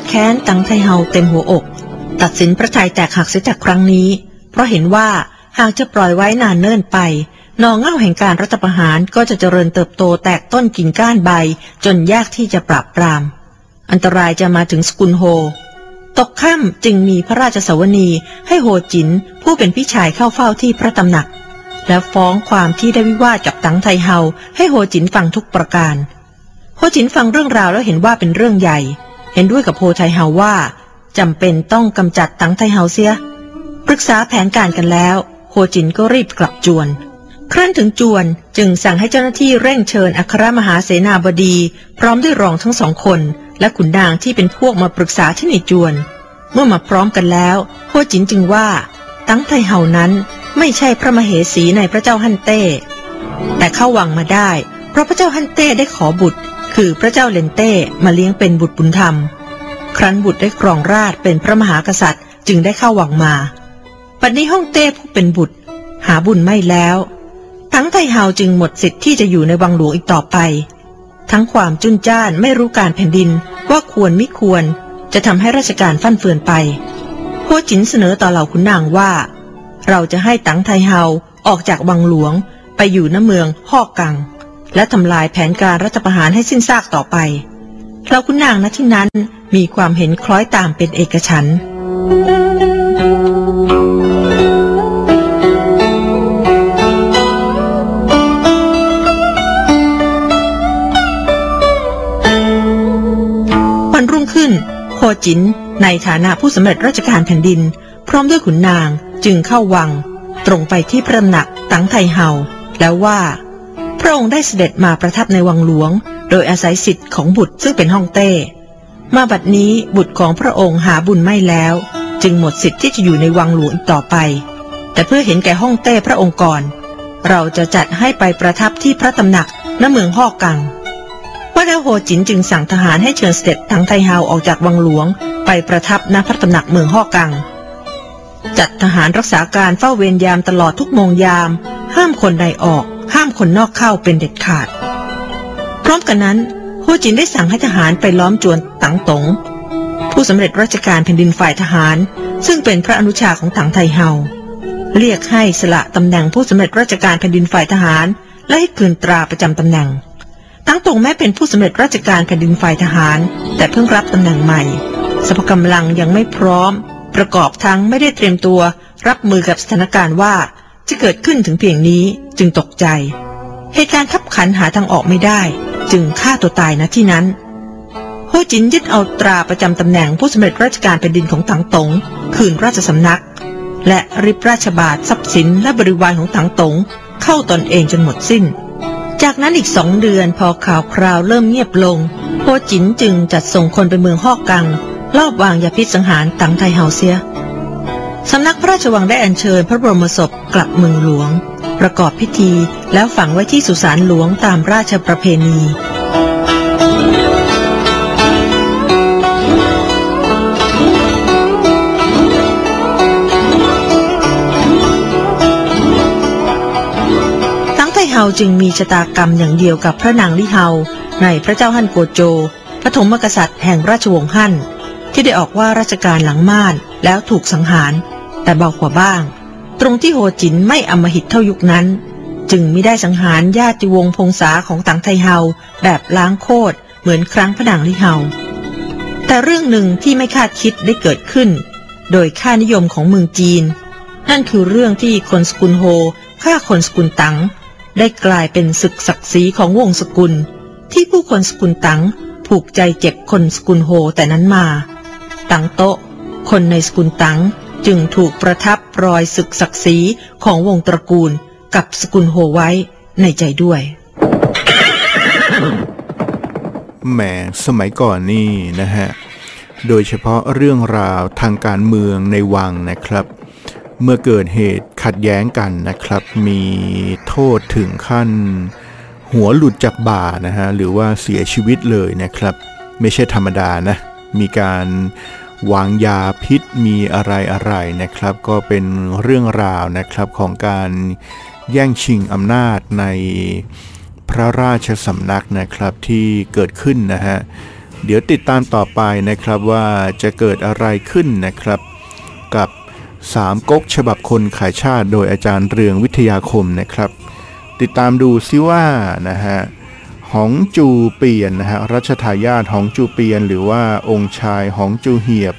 ธแค้นตังไทเฮาเต็มหัวอกตัดสินพระทัยแตกหักเสียจากครั้งนี้เพราะเห็นว่าหากจะปล่อยไว้นานเนิ่นไปนองเง่าแห่งการรัฐประหารก็จะเจริญเติบโตแตกต้นกิ่งก้านใบจนยากที่จะปราบปรามอันตรายจะมาถึงสกุลโฮตกค่ำจึงมีพระราชสวนีให้โฮจินผู้เป็นพี่ชายเข้าเฝ้าที่พระตำหนักและฟ้องความที่ได้วิวาทกับตังไทเฮาให้โฮจินฟังทุกประการโฮจินฟังเรื่องราวแล้วเห็นว่าเป็นเรื่องใหญ่เห็นด้วยกับโฮไทเฮาว่าจำเป็นต้องกำจัดตังไทเฮาเสียปรึกษาแผนการกันแล้วโฮ โฮจินก็รีบกลับจวนครั้นถึงจวนจึงสั่งให้เจ้าหน้าที่เร่งเชิญอัครมหาเสนาบดีพร้อมด้วยรองทั้งสองคนและขุนนางที่เป็นพวกมาปรึกษาที่ในจวนเมื่อมาพร้อมกันแล้วโฮจินจึงว่าตั้งไทเฮานั้นไม่ใช่พระมเหสีในพระเจ้าฮั่นเต้แต่เข้าวังมาได้เพราะพระเจ้าฮั่นเต้ได้ขอบุตรคือพระเจ้าเลนเต้มาเลี้ยงเป็นบุตรบุญธรรมครั้นบุตรได้ครองราชย์เป็นพระมหากษัตริย์จึงได้เข้าวังมาปัจจุบันฮ่องเต้ผู้เป็นบุตรหาบุญไม่แล้วทั้งไทเฮาจึงหมดสิทธิ์ที่จะอยู่ในวังหลวงอีกต่อไปทั้งความจุนจ้านไม่รู้การแผ่นดินว่าควรมิควรจะทำให้ราชการฟั่นเฟือนไปโฮจินเสนอต่อเหล่าขุนนางว่าเราจะให้ตังไทเฮาออกจากวังหลวงไปอยู่ณเมืองฮอกกังและทำลายแผนการรัฐประหารให้สิ้นซากต่อไปเหล่าขุนนางณที่นั้นมีความเห็นคล้อยตามเป็นเอกฉันท์วันรุ่งขึ้นโฮจินในฐานะผู้สำเร็จราชการแผ่นดินพร้อมด้วยขุนนางจึงเข้าวังตรงไปที่พระตำหนักตังไทเฮาแล้วว่าพระองค์ได้เสด็จมาประทับในวังหลวงโดยอาศัยสิทธิ์ของบุตรซึ่งเป็นฮ่องเต้มาบัดนี้บุตรของพระองค์หาบุญไม่แล้วจึงหมดสิทธิ์ที่จะอยู่ในวังหลวงอีกต่อไปแต่เพื่อเห็นแก่ฮ่องเต้พระองค์ก่อนเราจะจัดให้ไปประทับที่พระตำหนักณเมืองฮอกกังว่าแล้วโฮจินจึงสั่งทหารให้เชิญเสด็จตังไทเฮาออกจากวังหลวงไปประทับณพระตำหนักเมืองฮอกกังจัดทหารรักษาการเฝ้าเวรยามตลอดทุกโมงยามห้ามคนใดออกห้ามคนนอกเข้าเป็นเด็ดขาดพร้อมกันนั้นโฮจินได้สั่งให้ทหารไปล้อมจวนตังตงผู้สำเร็จราชการแผ่นดินฝ่ายทหารซึ่งเป็นพระอนุชาของตังไทเฮาเรียกให้สละตำแหน่งผู้สำเร็จราชการแผ่นดินฝ่ายทหารและให้คืนตราประจำตำแหน่งตังตงแม้เป็นผู้สำเร็จราชการแผ่นดินฝ่ายทหารแต่เพิ่งรับตำแหน่งใหม่สภากำลังยังไม่พร้อมประกอบทั้งไม่ได้เตรียมตัวรับมือกับสถานการณ์ว่าจะเกิดขึ้นถึงเพียงนี้จึงตกใจเหตุการณ์ขับขันหาทางออกไม่ได้จึงฆ่าตัวตายณที่นั้นโฮจินยึดเอาตราประจำตำแหน่งผู้สำเร็จราชการแผ่นดินของตังตงคืนราชสำนักและริบราชบาททรัพย์สินและบริวารของตังตงเข้าตนเองจนหมดสิ้นจากนั้นอีกสองเดือนพอข่าวคราวเริ่มเงียบลงโฮจินจึงจัดส่งคนไปเมืองฮอกกังลอบวางยาพิษสังหารตังไทเฮาเซียสำนักพระราชวังได้อัญเชิญพระบรมศพกลับเมืองหลวงประกอบพิธีแล้วฝังไว้ที่สุสานหลวงตามราชประเพณีตังไทเฮาจึงมีชะตากรรมอย่างเดียวกับพระนางลี่เฮาในพระเจ้าฮั่นโกโจปฐมกษัตริย์แห่งราชวงศ์ฮั่นที่ได้ออกว่าราชการหลังม่านแล้วถูกสังหารแต่เบากว่าบ้างตรงที่โฮจินไม่อำมหิตเท่ายุคนั้นจึงไม่ได้สังหารญาติวงศ์พงษาของตังไทเฮาแบบล้างโคตรเหมือนครั้งพระนางลี่เฮาแต่เรื่องหนึ่งที่ไม่คาดคิดได้เกิดขึ้นโดยค่านิยมของเมืองจีนนั่นคือเรื่องที่คนสกุลโฮฆ่าคนสกุลตังได้กลายเป็นศึกศักดิ์ศรีของวงสกุลที่ผู้คนสกุลตังผูกใจเจ็บคนสกุลโฮแต่นั้นมาตังโตคนในสกุลตังจึงถูกประทับรอยศึกศักดิ์ศรีของวงตระกูลกับสกุลโฮไว้ในใจด้วยแหมสมัยก่อนนี่นะฮะโดยเฉพาะเรื่องราวทางการเมืองในวังนะครับเมื่อเกิดเหตุขัดแย้งกันนะครับมีโทษถึงขั้นหัวหลุดจากบ่านะฮะหรือว่าเสียชีวิตเลยนะครับไม่ใช่ธรรมดานะมีการวางยาพิษมีอะไรอะไรนะครับก็เป็นเรื่องราวนะครับของการแย่งชิงอำนาจในพระราชสำนักนะครับที่เกิดขึ้นนะฮะเดี๋ยวติดตามต่อไปนะครับว่าจะเกิดอะไรขึ้นนะครับกับสามก๊กฉบับคนขายชาติโดยอาจารย์เรืองวิทยาคมนะครับติดตามดูซิว่านะฮะหงจูเปียนนะฮะรัชทายาทหงจูเปียนหรือว่าองค์ชายหงจูเหียบ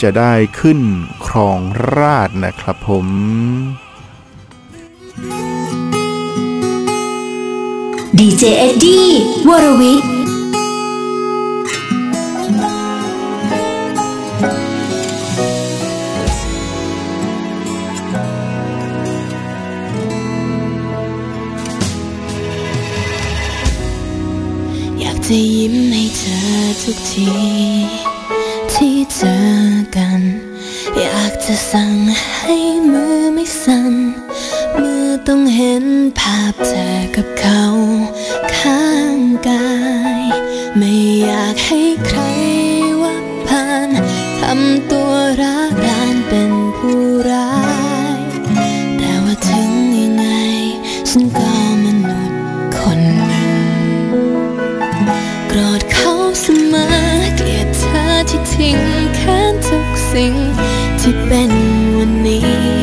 จะได้ขึ้นครองราชย์นะครับผมดีเจเอ็ดดี้วรวิทย์ จะยิ้มให้เธอทุกทีที่เจอกันอยากจะสั่งให้มือไม่สั่นมือต้องเห็นภาพเธอกับเขาข้างกายไม่อยากให้ใครว่าผ่านทำตัวรักร้านเป็นผู้ร้ายแต่ว่าถึงยังไงฉันก็มนุษย์คนหนึ่งโกรธเขาเสมอเกลียดเธอที่ทิ้งแค้นทุกสิ่งที่เป็นวันนี้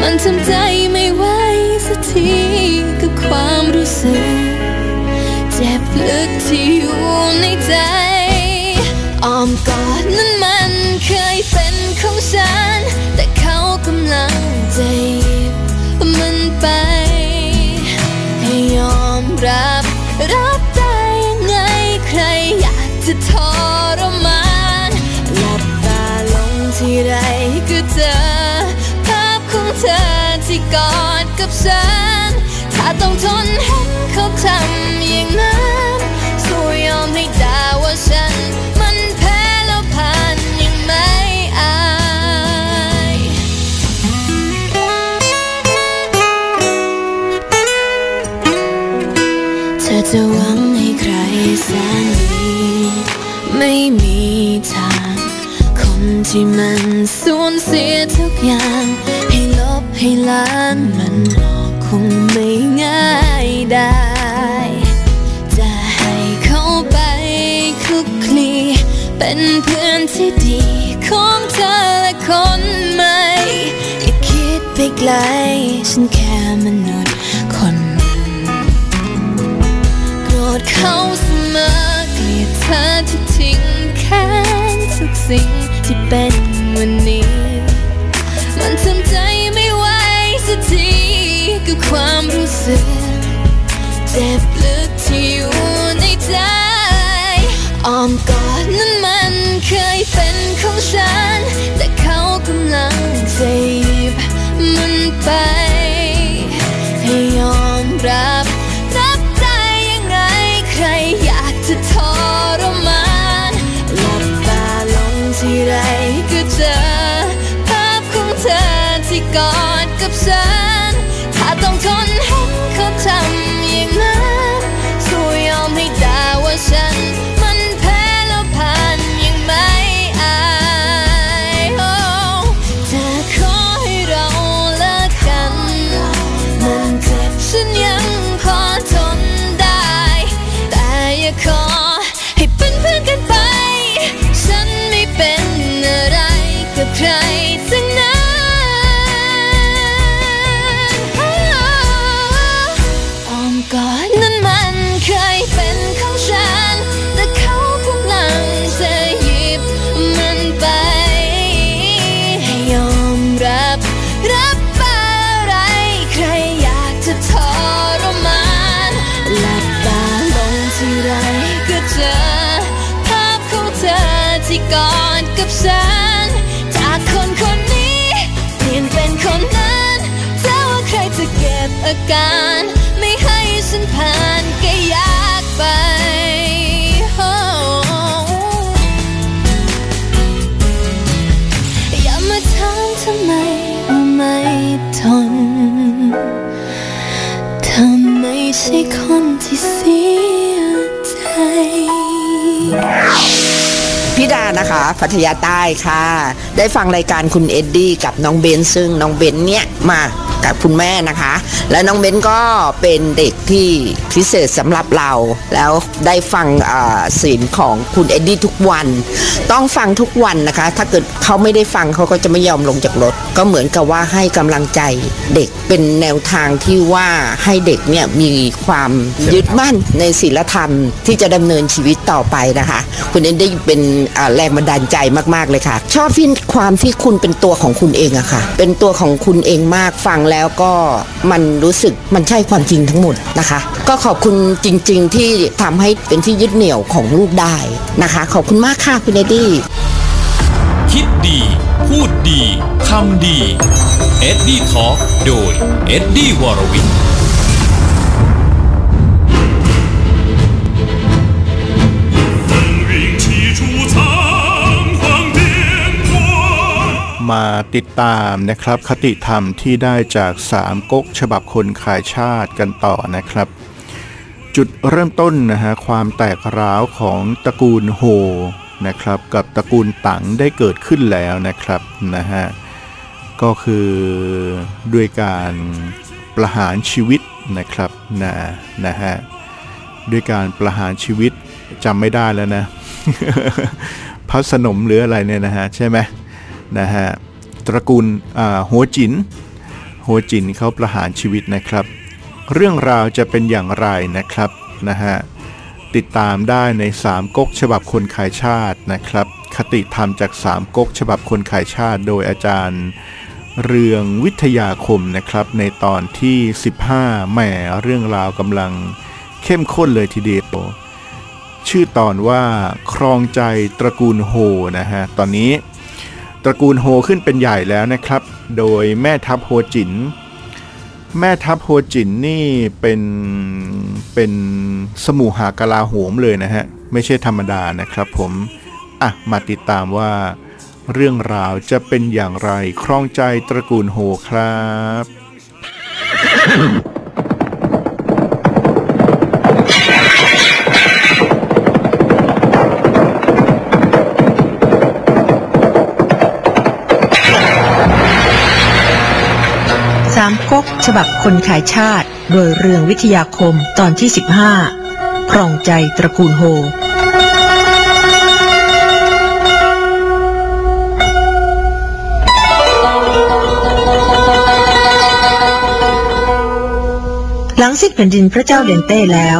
มันทำใจไม่ไหวสักทีกับความรู้สึกเจ็บลึกที่อยู่ในใจอ้อมกอดนั้นมันเคยเป็นของฉันแต่เขากำลังจะหยิบมันไปให้ยอมรับรับได้ยังไงใครอยากจะทรมานหลับตาลงที่ไรก็เจอภาพของเธอที่กอดกับฉันถ้าต้องทนเห็นเขาทำอย่างนั้นสู้ยอมให้ตาว่าฉันมันแพ้แล้วผ่านยังไม่อายเธอจะหวังให้ใครแสนดีไม่มีทางคนที่มันสูญเสียทุกอย่างให้ลบให้ล้างมันออกคงไม่ง่ายได้จะให้เขาไปคลุกคลีเป็นเพื่อนที่ดีของเธอและคนใหม่อย่าคิดไปไกลฉันแค่มนุษย์คนหนึ่งโกรธเขาเสมอเกลียดเธอที่ทิ้งแค้นทุกสิ่งที่เป็นวันนี้มันทำใจไม่ไหวสักทีกับความรู้สึกเจ็บลึกที่อยู่ในใจอ้อมกอดนั้นมันเคยเป็นของฉันแต่เขากำลังจะหยิบมันไปให้ยอมรับรับได้ยังไงใครอยากจะทรมานหลับตาลงที่ไรก็เจอภาพของเธอที่กอดกับฉันถ้าต้องทนให้เขาทำอย่างนั้นสู้ยอมให้ตาว่าฉันมันแพ้แล้วผ่านยังไม่อายจะขอให้เราเลิกกันมันเจ็บฉันยังพอทนได้แต่อย่าขอให้เป็นเพื่อนกันไปฉันไม่เป็นอะไรกับใครทั้งนั้นก่อนนั้นมันเคยเป็นของฉันแต่เขากำลังจะหยิบมันไปให้ยอมรับรับอะไรใครอยากจะทรมานหลับตาลงที่ไรก็เจอภาพของเธอที่กอดกับฉันจากคนคนนี้เปลี่ยนเป็นคนนั้นแต่ว่าใครจะเก็บอาการไม่ให้ฉันผ่านก็ยากไปอย่ามาถามทำไมว่าไม่ทนเธอไม่ใช่คนที่เสียใจพี่ดานะคะพัทยาใต้ค่ะได้ฟังรายการคุณเอ็ดดี้กับน้องเบนซึ่งน้องเบนเนี่ยมากับคุณแม่นะคะและน้องเบนก็เป็นเด็กที่พิเศษสำหรับเราแล้วได้ฟังเสียงของคุณเอ็ดดี้ทุกวันต้องฟังทุกวันนะคะถ้าเกิดเขาไม่ได้ฟังเขาก็จะไม่ยอมลงจากรถก็เหมือนกับว่าให้กำลังใจเด็กเป็นแนวทางที่ว่าให้เด็กเนี่ยมีความยึดมั่นในศีลธรรมที่จะดำเนินชีวิตต่อไปนะคะคุณเอ็ดดี้เป็นแรงบันดาลใจมากๆเลยค่ะชอบที่ความที่คุณเป็นตัวของคุณเองอะค่ะเป็นตัวของคุณเองมากฟังแล้วก็มันรู้สึกมันใช่ความจริงทั้งหมดนะคะก็ขอบคุณจริงๆที่ทำให้เป็นที่ยึดเหนี่ยวของลูกได้นะคะขอบคุณมากค่ะคุณเอ็ดดี้คิดดีพูดดีทำดีเอ็ดดี้ทอล์คโดยเอ็ดดี้วรวิทย์ ติดตามนะครับคติธรรมที่ได้จากสามก๊กฉบับคนขายชาติกันต่อนะครับจุดเริ่มต้นนะฮะความแตกร้าวของตระกูลโฮนะครับกับตระกูลตั๋งได้เกิดขึ้นแล้วนะครับนะฮะก็คือด้วยการประหารชีวิตนะครับนะนะฮะด้วยการประหารชีวิตจำไม่ได้แล้วนะ พระสนมหรืออะไรเนี่ยนะฮะใช่ไหมนะฮะตระกูลโฮจินโฮจินเขาประหารชีวิตนะครับเรื่องราวจะเป็นอย่างไรนะครับนะฮะติดตามได้ในสามก๊กฉบับคนขายชาตินะครับคติธรรมจากสามก๊กฉบับคนขายชาติโดยอาจารย์เรืองวิทยาคมนะครับในตอนที่สิบห้าแหมเรื่องราวกำลังเข้มข้นเลยทีเดียวชื่อตอนว่าครองใจตระกูลโฮนะฮะตอนนี้ตระกูลโฮขึ้นเป็นใหญ่แล้วนะครับโดยแม่ทัพโฮจินแม่ทัพโฮจินนี่เป็นเป็นสมุหากลาโหมเลยนะฮะไม่ใช่ธรรมดานะครับผมอ่ะมาติดตามว่าเรื่องราวจะเป็นอย่างไรครองใจตระกูลโฮครับ สามก๊กฉบับคนขายชาติโดยเรืองวิทยาคมตอนที่สิบห้าครองใจตระกูลโฮหลังสิ้นแผ่นดินพระเจ้าเดนเต้แล้ว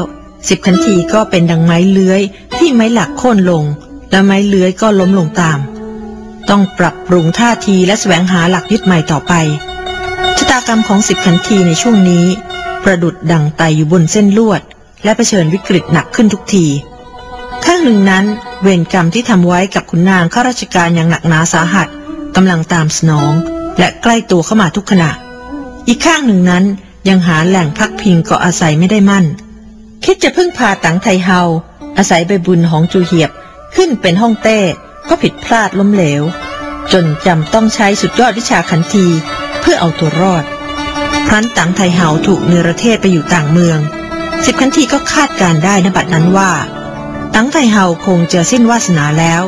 สิบขันทีก็เป็นดังไม้เลื้อยที่ไม้หลักโค่นลงและไม้เลื้อยก็ล้มลงตามต้องปรับปรุงท่าทีและแสวงหาหลักยึดใหม่ต่อไปชะตากรรมของสิบขันทีในช่วงนี้ประดุดดังไต่อยู่บนเส้นลวดและเผชิญวิกฤตหนักขึ้นทุกทีข้างหนึ่งนั้นเวรกรรมที่ทำไว้กับขุนนางข้าราชการอย่างหนักหนาสาหัสกำลังตามสนองและใกล้ตัวเข้ามาทุกขณะอีกข้างหนึ่งนั้นยังหาแหล่งพักพิงเกาะอาศัยไม่ได้มั่นคิดจะพึ่งพาตั๋งไทเฮาอาศัยใบบุญของจูเหียบขึ้นเป็นฮ่องเต้ก็ผิดพลาดล้มเหลวจนจำต้องใช้สุดยอดวิชาขันทีเพื่อเอาตัวรอดครั้นตั๋งไทเฮาถูกเนรเทศไปอยู่ต่างเมืองสิบขันทีก็คาดการได้ณบัดนั้นว่าตั๋งไทเฮาคงจะสิ้นวาสนาแล้ว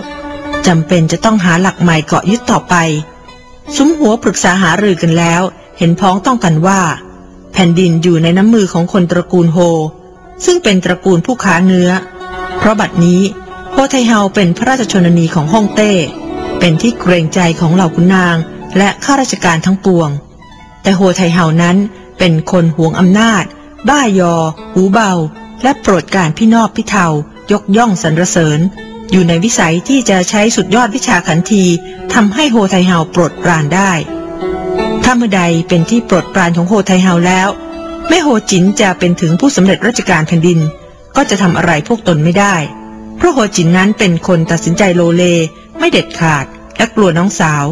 จำเป็นจะต้องหาหลักใหม่เกาะยึดต่อไปซุ้มหัวปรึกษาหารือกันแล้วเห็นพ้องต้องกันว่าแผ่นดินอยู่ในน้ำมือของคนตระกูลโฮซึ่งเป็นตระกูลผู้ค้าเนื้อเพราะบัดนี้โฮไทเฮาเป็นพระราชชนนีของฮ่องเต้เป็นที่เกรงใจของเหล่าขุนนางและข้าราชการทั้งปวงแต่โฮไทเฮานั้นเป็นคนหวงอำนาจบ้ายอหูเบาและโปรดการพี่นอบพี่เทายกย่องสรรเสริญอยู่ในวิสัยที่จะใช้สุดยอดวิชาขันทีทำให้โฮไทเฮาโปรดปรานได้ถ้าเมื่อใดเป็นที่โปรดปรานของโฮไทเฮาแล้วแม่โฮจินจะเป็นถึงผู้สำเร็จราชการแผ่นดินก็จะทำอะไรพวกตนไม่ได้เพราะโฮจินนั้นเป็นคนตัดสินใจโลเลไม่เด็ดขาดและกลัวน้องสาว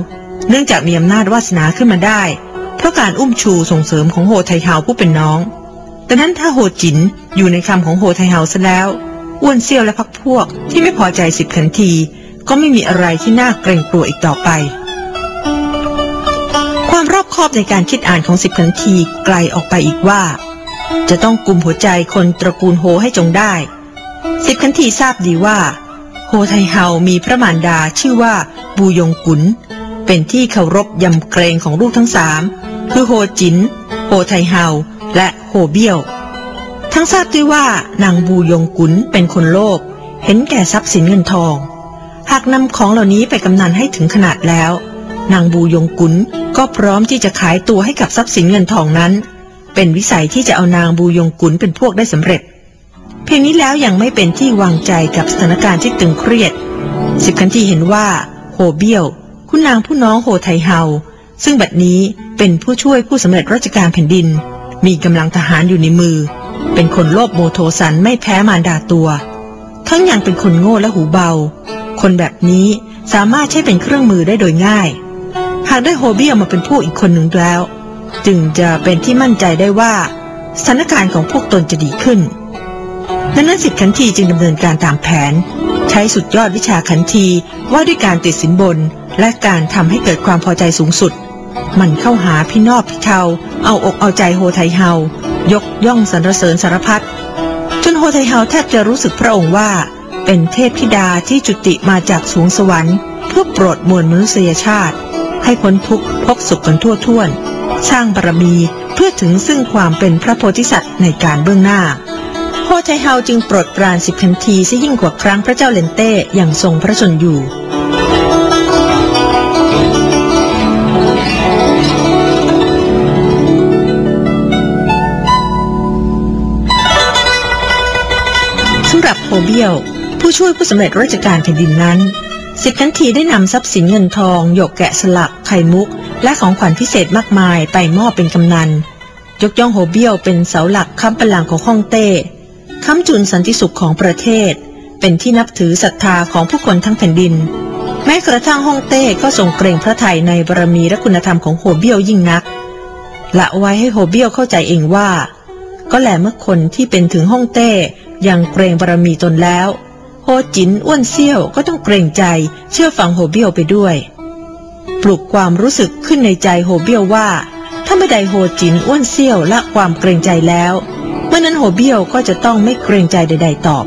เนื่องจากมีอำนาจวาสนาขึ้นมาได้เพราะการอุ้มชูส่งเสริมของโฮไทเฮาผู้เป็นน้องแต่นั้นถ้าโฮจินอยู่ในคำของโฮไทเฮาซะแล้วอ้วนเซี่ยวและพรรคพวกที่ไม่พอใจสิบขันทีก็ไม่มีอะไรที่น่าเกรงกลัวอีกต่อไปรอบคอบในการคิดอ่านของสิบขันทีไกลออกไปอีกว่าจะต้องกุมหัวใจคนตระกูลโฮให้จงได้สิบขันทีทราบดีว่าโฮไทเฮามีพระมารดาชื่อว่าบูยงกุลเป็นที่เคารพยำเกรงของลูกทั้งสามคือโฮจินโฮไทเฮาและโฮเบี้ยวทั้งทราบด้วยว่านางบูยงกุลเป็นคนโลภเห็นแก่ทรัพย์สินเงินทองหากนำของเหล่านี้ไปกำนันให้ถึงขนาดแล้วนางบูยงกุลก็พร้อมที่จะขายตัวให้กับทรัพย์สินเงินทองนั้นเป็นวิสัยที่จะเอานางบูยงกุลเป็นพวกได้สำเร็จเพียงนี้แล้วยังไม่เป็นที่วางใจกับสถานการณ์ที่ตึงเครียดสิบขันทีเห็นว่าโฮเบี้ยวคุณนางผู้น้องโฮไทเฮาซึ่งบัดนี้เป็นผู้ช่วยผู้สำเร็จราชการแผ่นดินมีกำลังทหารอยู่ในมือเป็นคนโลภโมโทสันไม่แพ้มารดาตัวทั้งยังเป็นคนโง่และหูเบาคนแบบนี้สามารถใช้เป็นเครื่องมือได้โดยง่ายหากได้โฮเบี้ยวมาเป็นพวกอีกคนหนึ่งแล้วจึงจะเป็นที่มั่นใจได้ว่าสถานการณ์ของพวกตนจะดีขึ้นดังนั้นสิบขันทีจึงดำเนินการตามแผนใช้สุดยอดวิชาขันทีว่าด้วยการติดสินบน และการทำให้เกิดความพอใจสูงสุดมันเข้าหาพี่นอบพี่เทาเอาอกเอาใจโฮไทเฮายกย่องสรรเสริญสารพัดจนโฮไทเฮาแทบจะรู้สึกพระองค์ว่าเป็นเทพธิดาที่จุติมาจากสวงสวรรค์เพื่อโปรดมวลมนุษยชาติให้พ้นทุกข์พบสุขกันทั่วท่วนสร้างบารมีเพื่อถึงซึ่งความเป็นพระโพธิสัตว์ในการเบื้องหน้าโฮไทเฮาจึงโปรดปรานสิบทันทีซะยิ่งกว่าครั้งพระเจ้าเลนเต้อย่างทรงพระชนอยู่สุรับโฮเบี้ยวผู้ช่วยผู้สำเร็จราชการแผ่นดินนั้นสิบทันทีได้นำทรัพย์สินเงินทองหยกแกะสลักไข่มุกและของขวัญพิเศษมากมายไปมอบเป็นกำนันยกย่องโฮเบี้ยวเป็นเสาหลักค้ำบัลลังก์ของฮ่องเต้ค้ำจุนสันติสุขของประเทศเป็นที่นับถือศรัทธาของผู้คนทั้งแผ่นดินแม้กระทั่งฮ่องเต้ก็ทรงเกรงพระทัยในบารมีและคุณธรรมของโฮเบี้ยวยิ่งนักละไว้ให้โฮเบี้ยวเข้าใจเองว่าก็แลเมื่อคนที่เป็นถึงฮ่องเต้ยังเกรงบารมีตนแล้วโฮจินอ้วนเซี่ยวก็ต้องเกรงใจเชื่อฟังโฮเบี้ยวไปด้วยปลุกความรู้สึกขึ้นในใจโฮเบี้ยวว่าถ้าไม่ได้โฮจินอ้วนเซี่ยวละความเกรงใจแล้วเมื่อนั้นโฮเบี้ยวก็จะต้องไม่เกรงใจใดๆตอบ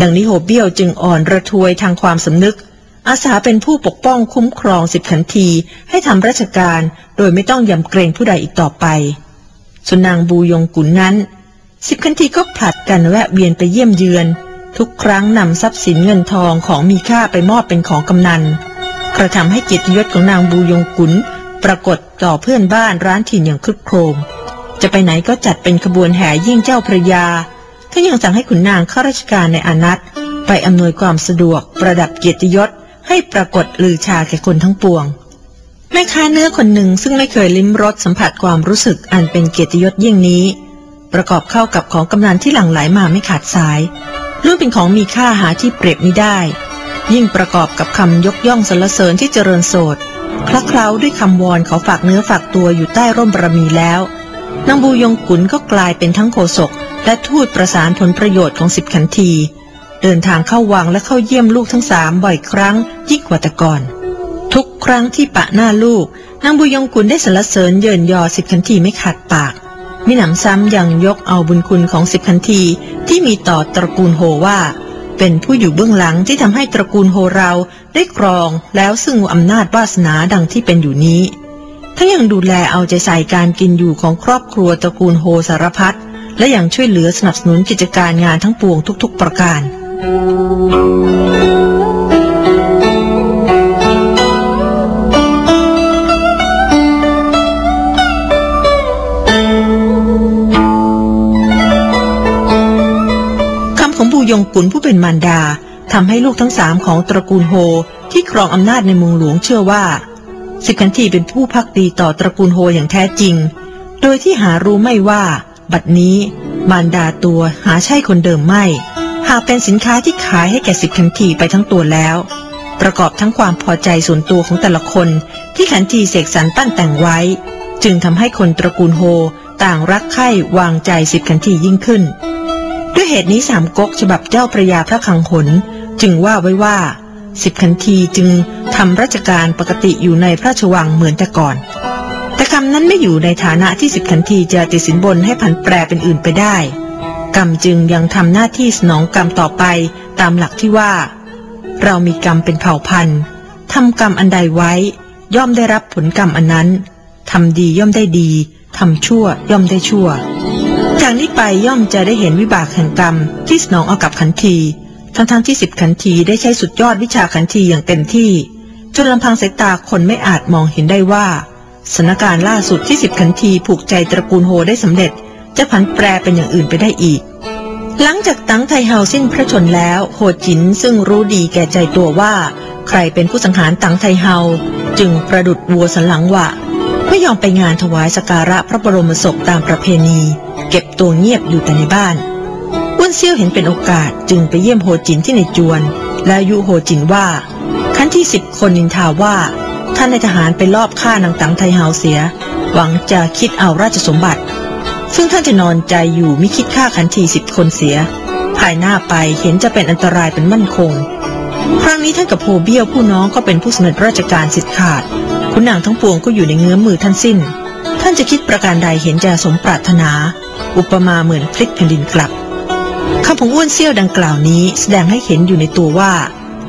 ดังนี้โฮเบี้ยวจึงอ่อนระทวยทางความสำนึกอาสาเป็นผู้ปกป้องคุ้มครองสิบขันทีให้ทำราชการโดยไม่ต้องยำเกรงผู้ใดอีกต่อไปส่วนนางบูยงกุลนั้นสิบขันทีก็ผลัดกันแวะเวียนไปเยี่ยมเยือนทุกครั้งนำทรัพย์สินเงินทองของมีค่าไปมอบเป็นของกำนันกระทำให้เกียรติยศของนางบูยงกุลปรากฏต่อเพื่อนบ้านร้านถิ่นอย่างคลึกโครมจะไปไหนก็จัดเป็นขบวนแห่ยิ่งเจ้าพระยาท่านยังสั่งให้ขุนนางข้าราชการในอานัตไปอำนวยความสะดวกประดับเกียรติยศให้ปรากฏลือชาแก่คนทั้งปวงแม่ค้าเนื้อคนหนึ่งซึ่งไม่เคยลิ้มรสสัมผัสความรู้สึกอันเป็นเกียรติยศยิ่งนี้ประกอบเข้ากับของกำนันที่หลั่งไหลมาไม่ขาดสายล้วนเป็นของมีค่าหาที่เปรียบไม่ได้ยิ่งประกอบกับคำยกย่องสรรเสริญที่เจริญโสดคลักเคล้าด้วยคำวอนเขาฝากเนื้อฝากตัวอยู่ใต้ร่มบารมีแล้วนางบูยงกุลก็กลายเป็นทั้งโฆษกและทูตประสานผลประโยชน์ของสิบขันทีเดินทางเข้าวังและเข้าเยี่ยมลูกทั้งสามบ่อยครั้งยิ่งกว่าแต่ก่อนทุกครั้งที่ปะหน้าลูกนางบูยงกุลได้สรรเสริญเยินยอสิบขันทีไม่ขาดปากมิหนำซ้ำยังยกเอาบุญคุณของสิบขันทีที่มีต่อตระกูลโฮว่าเป็นผู้อยู่เบื้องหลังที่ทำให้ตระกูลโฮเราได้ครองแล้วซึ่งอำนาจวาสนาดังที่เป็นอยู่นี้ทั้งยังดูแลเอาใจใส่การกินอยู่ของครอบครัวตระกูลโฮสารพัดและยังช่วยเหลือสนับสนุนกิจการงานทั้งปวงทุกๆประการยงกุลผู้เป็นมารดาทำให้ลูกทั้งสามของตระกูลโฮที่ครองอำนาจในเมืองหลวงเชื่อว่าสิบขันทีเป็นผู้ภักดีต่อตระกูลโฮอย่างแท้จริงโดยที่หารู้ไม่ว่าบัดนี้มารดาตัวหาใช่คนเดิมไม่หากเป็นสินค้าที่ขายให้แก่สิบขันทีไปทั้งตัวแล้วประกอบทั้งความพอใจส่วนตัวของแต่ละคนที่ขันทีเสกสรรปั้นแต่งไว้จึงทำให้คนตระกูลโฮต่างรักใคร่วางใจสิบขันทียิ่งขึ้นด้วยเหตุนี้สามก๊กฉบับเจ้าพระยาพระคังหนจึงว่าไว้ว่าสิบขันทีจึงทำราชการปกติอยู่ในพระราชวังเหมือนแต่ก่อนแต่คำนั้นไม่อยู่ในฐานะที่สิบขันทีจะติดสินบนให้ผันแปรเป็นอื่นไปได้กรรมจึงยังทำหน้าที่สนองกรรมต่อไปตามหลักที่ว่าเรามีกรรมเป็นเผ่าพันธุ์ทำกรรมอันใดไว้ย่อมได้รับผลกรรมอันนั้นทำดีย่อมได้ดีทำชั่วย่อมได้ชั่วจากนี้ไปย่อมจะได้เห็นวิบากแห่งกรรมที่สนองเอากับขันทีทั้งๆ ท, ที่สิบขันทีได้ใช้สุดยอดวิชาขันทีอย่างเต็มที่จนลำพังสายตาคนไม่อาจมองเห็นได้ว่าสถานการณ์ล่าสุดที่สิบขันทีผูกใจตระกูลโฮได้สำเร็จจะผันแปรเป็นอย่างอื่นไปได้อีกหลังจากตั้งไทเฮาสิ้นพระชนแล้วโฮจินซึ่งรู้ดีแก่ใจตัวว่าใครเป็นผู้สังหารตั้งไทเฮาจึงประดุจวัวสันหลังหวะไม่ยอมไปงานถวายสักการะพระบรมศพตามประเพณีเก็บตัวเงียบอยู่แต่ในบ้านอ้วนเซี่ยวเห็นเป็นโอกาสจึงไปเยี่ยมโฮจินที่ในจวนและยุโฮจินว่าขันทีสิบคนนินทาว่าท่านในทหารไปลอบฆ่านางตังไทเฮาเสียหวังจะคิดเอาราชสมบัติซึ่งท่านจะนอนใจอยู่มิคิดฆ่าขันทีสิบคนเสียภายหน้าไปเห็นจะเป็นอันตรายเป็นมั่นคง ครั้งนี้ท่านกับโพเบี้ยวผู้น้องก็เป็นผู้สำเร็จราชการสิทธิ์ขาดขุนนางทั้งปวงก็อยู่ในเงื้อมมือท่านสิ้นท่านจะคิดประการใดเห็นจะสมปรารถนาอุปมาเหมือนพลิกแผ่นดินกลับคำของอ้วนเซี่ยวดังกล่าวนี้แสดงให้เห็นอยู่ในตัวว่า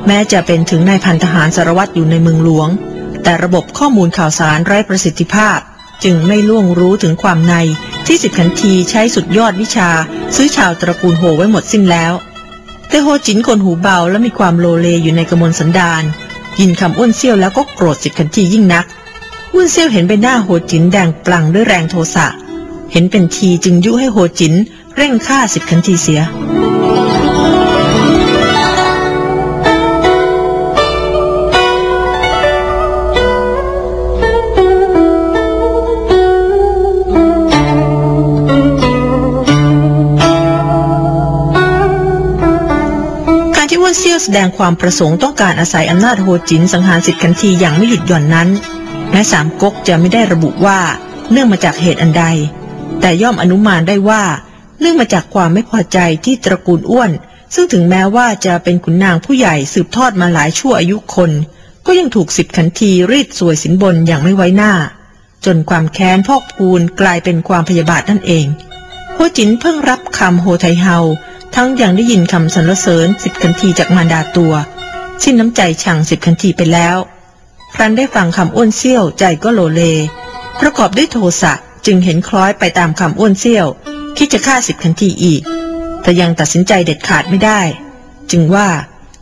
แม้จะเป็นถึงนายพันทหารสารวัตรอยู่ในเมืองหลวงแต่ระบบข้อมูลข่าวสารไร้ประสิทธิภาพจึงไม่ล่วงรู้ถึงความในที่สิทธิ์ขันทีใช้สุดยอดวิชาซื้อชาวตระกูลโฮไว้หมดสิ้นแล้วแต่โฮจินคนหูเบาและมีความโลเลอยู่ในกมลสันดานยินคำอ้วนเซี่ยวแล้วก็โกรธสิทธิ์ขันทียิ่งนักอ้วนเซี่ยวเห็นใบหน้าโฮจินแดงปลั่งด้วยแรงโทสะเห็นเป็นทีจึงยุให้โฮจินเร่งฆ่าสิทธิ์ขันทีเสียแสดงความประสงค์ต้องการอาศัยอำนาจโฮจินสังหารสิทธิ์ขันทีอย่างไม่หยุดหย่อนนั้นแม้สามก๊กจะไม่ได้ระบุว่าเนื่องมาจากเหตุอันใดแต่ย่อมอนุมานได้ว่าเนื่องมาจากความไม่พอใจที่ตระกูลอ้วนซึ่งถึงแม้ว่าจะเป็นขุนนางผู้ใหญ่สืบทอดมาหลายชั่วอายุคนก็ยังถูกสิทธิ์ขันทีรีดสวยสินบนอย่างไม่ไว้หน้าจนความแค้นพอกพูนกลายเป็นความพยาบาทนั่นเองโฮจินเพิ่งรับคำโฮไทเฮาทั้งยังได้ยินคำสรรเสริญสิทธิ์ขันทีจากมารดาตัวสิ้นน้ำใจชังสิทธิ์ขันทีไปแล้วครั้นได้ฟังคำอ้วนเซี่ยวใจก็โลเลประกอบด้วยโทสะจึงเห็นคล้อยไปตามคำอ้วนเซี่ยวคิดจะฆ่าสิทธิ์ขันทีอีกแต่ยังตัดสินใจเด็ดขาดไม่ได้จึงว่า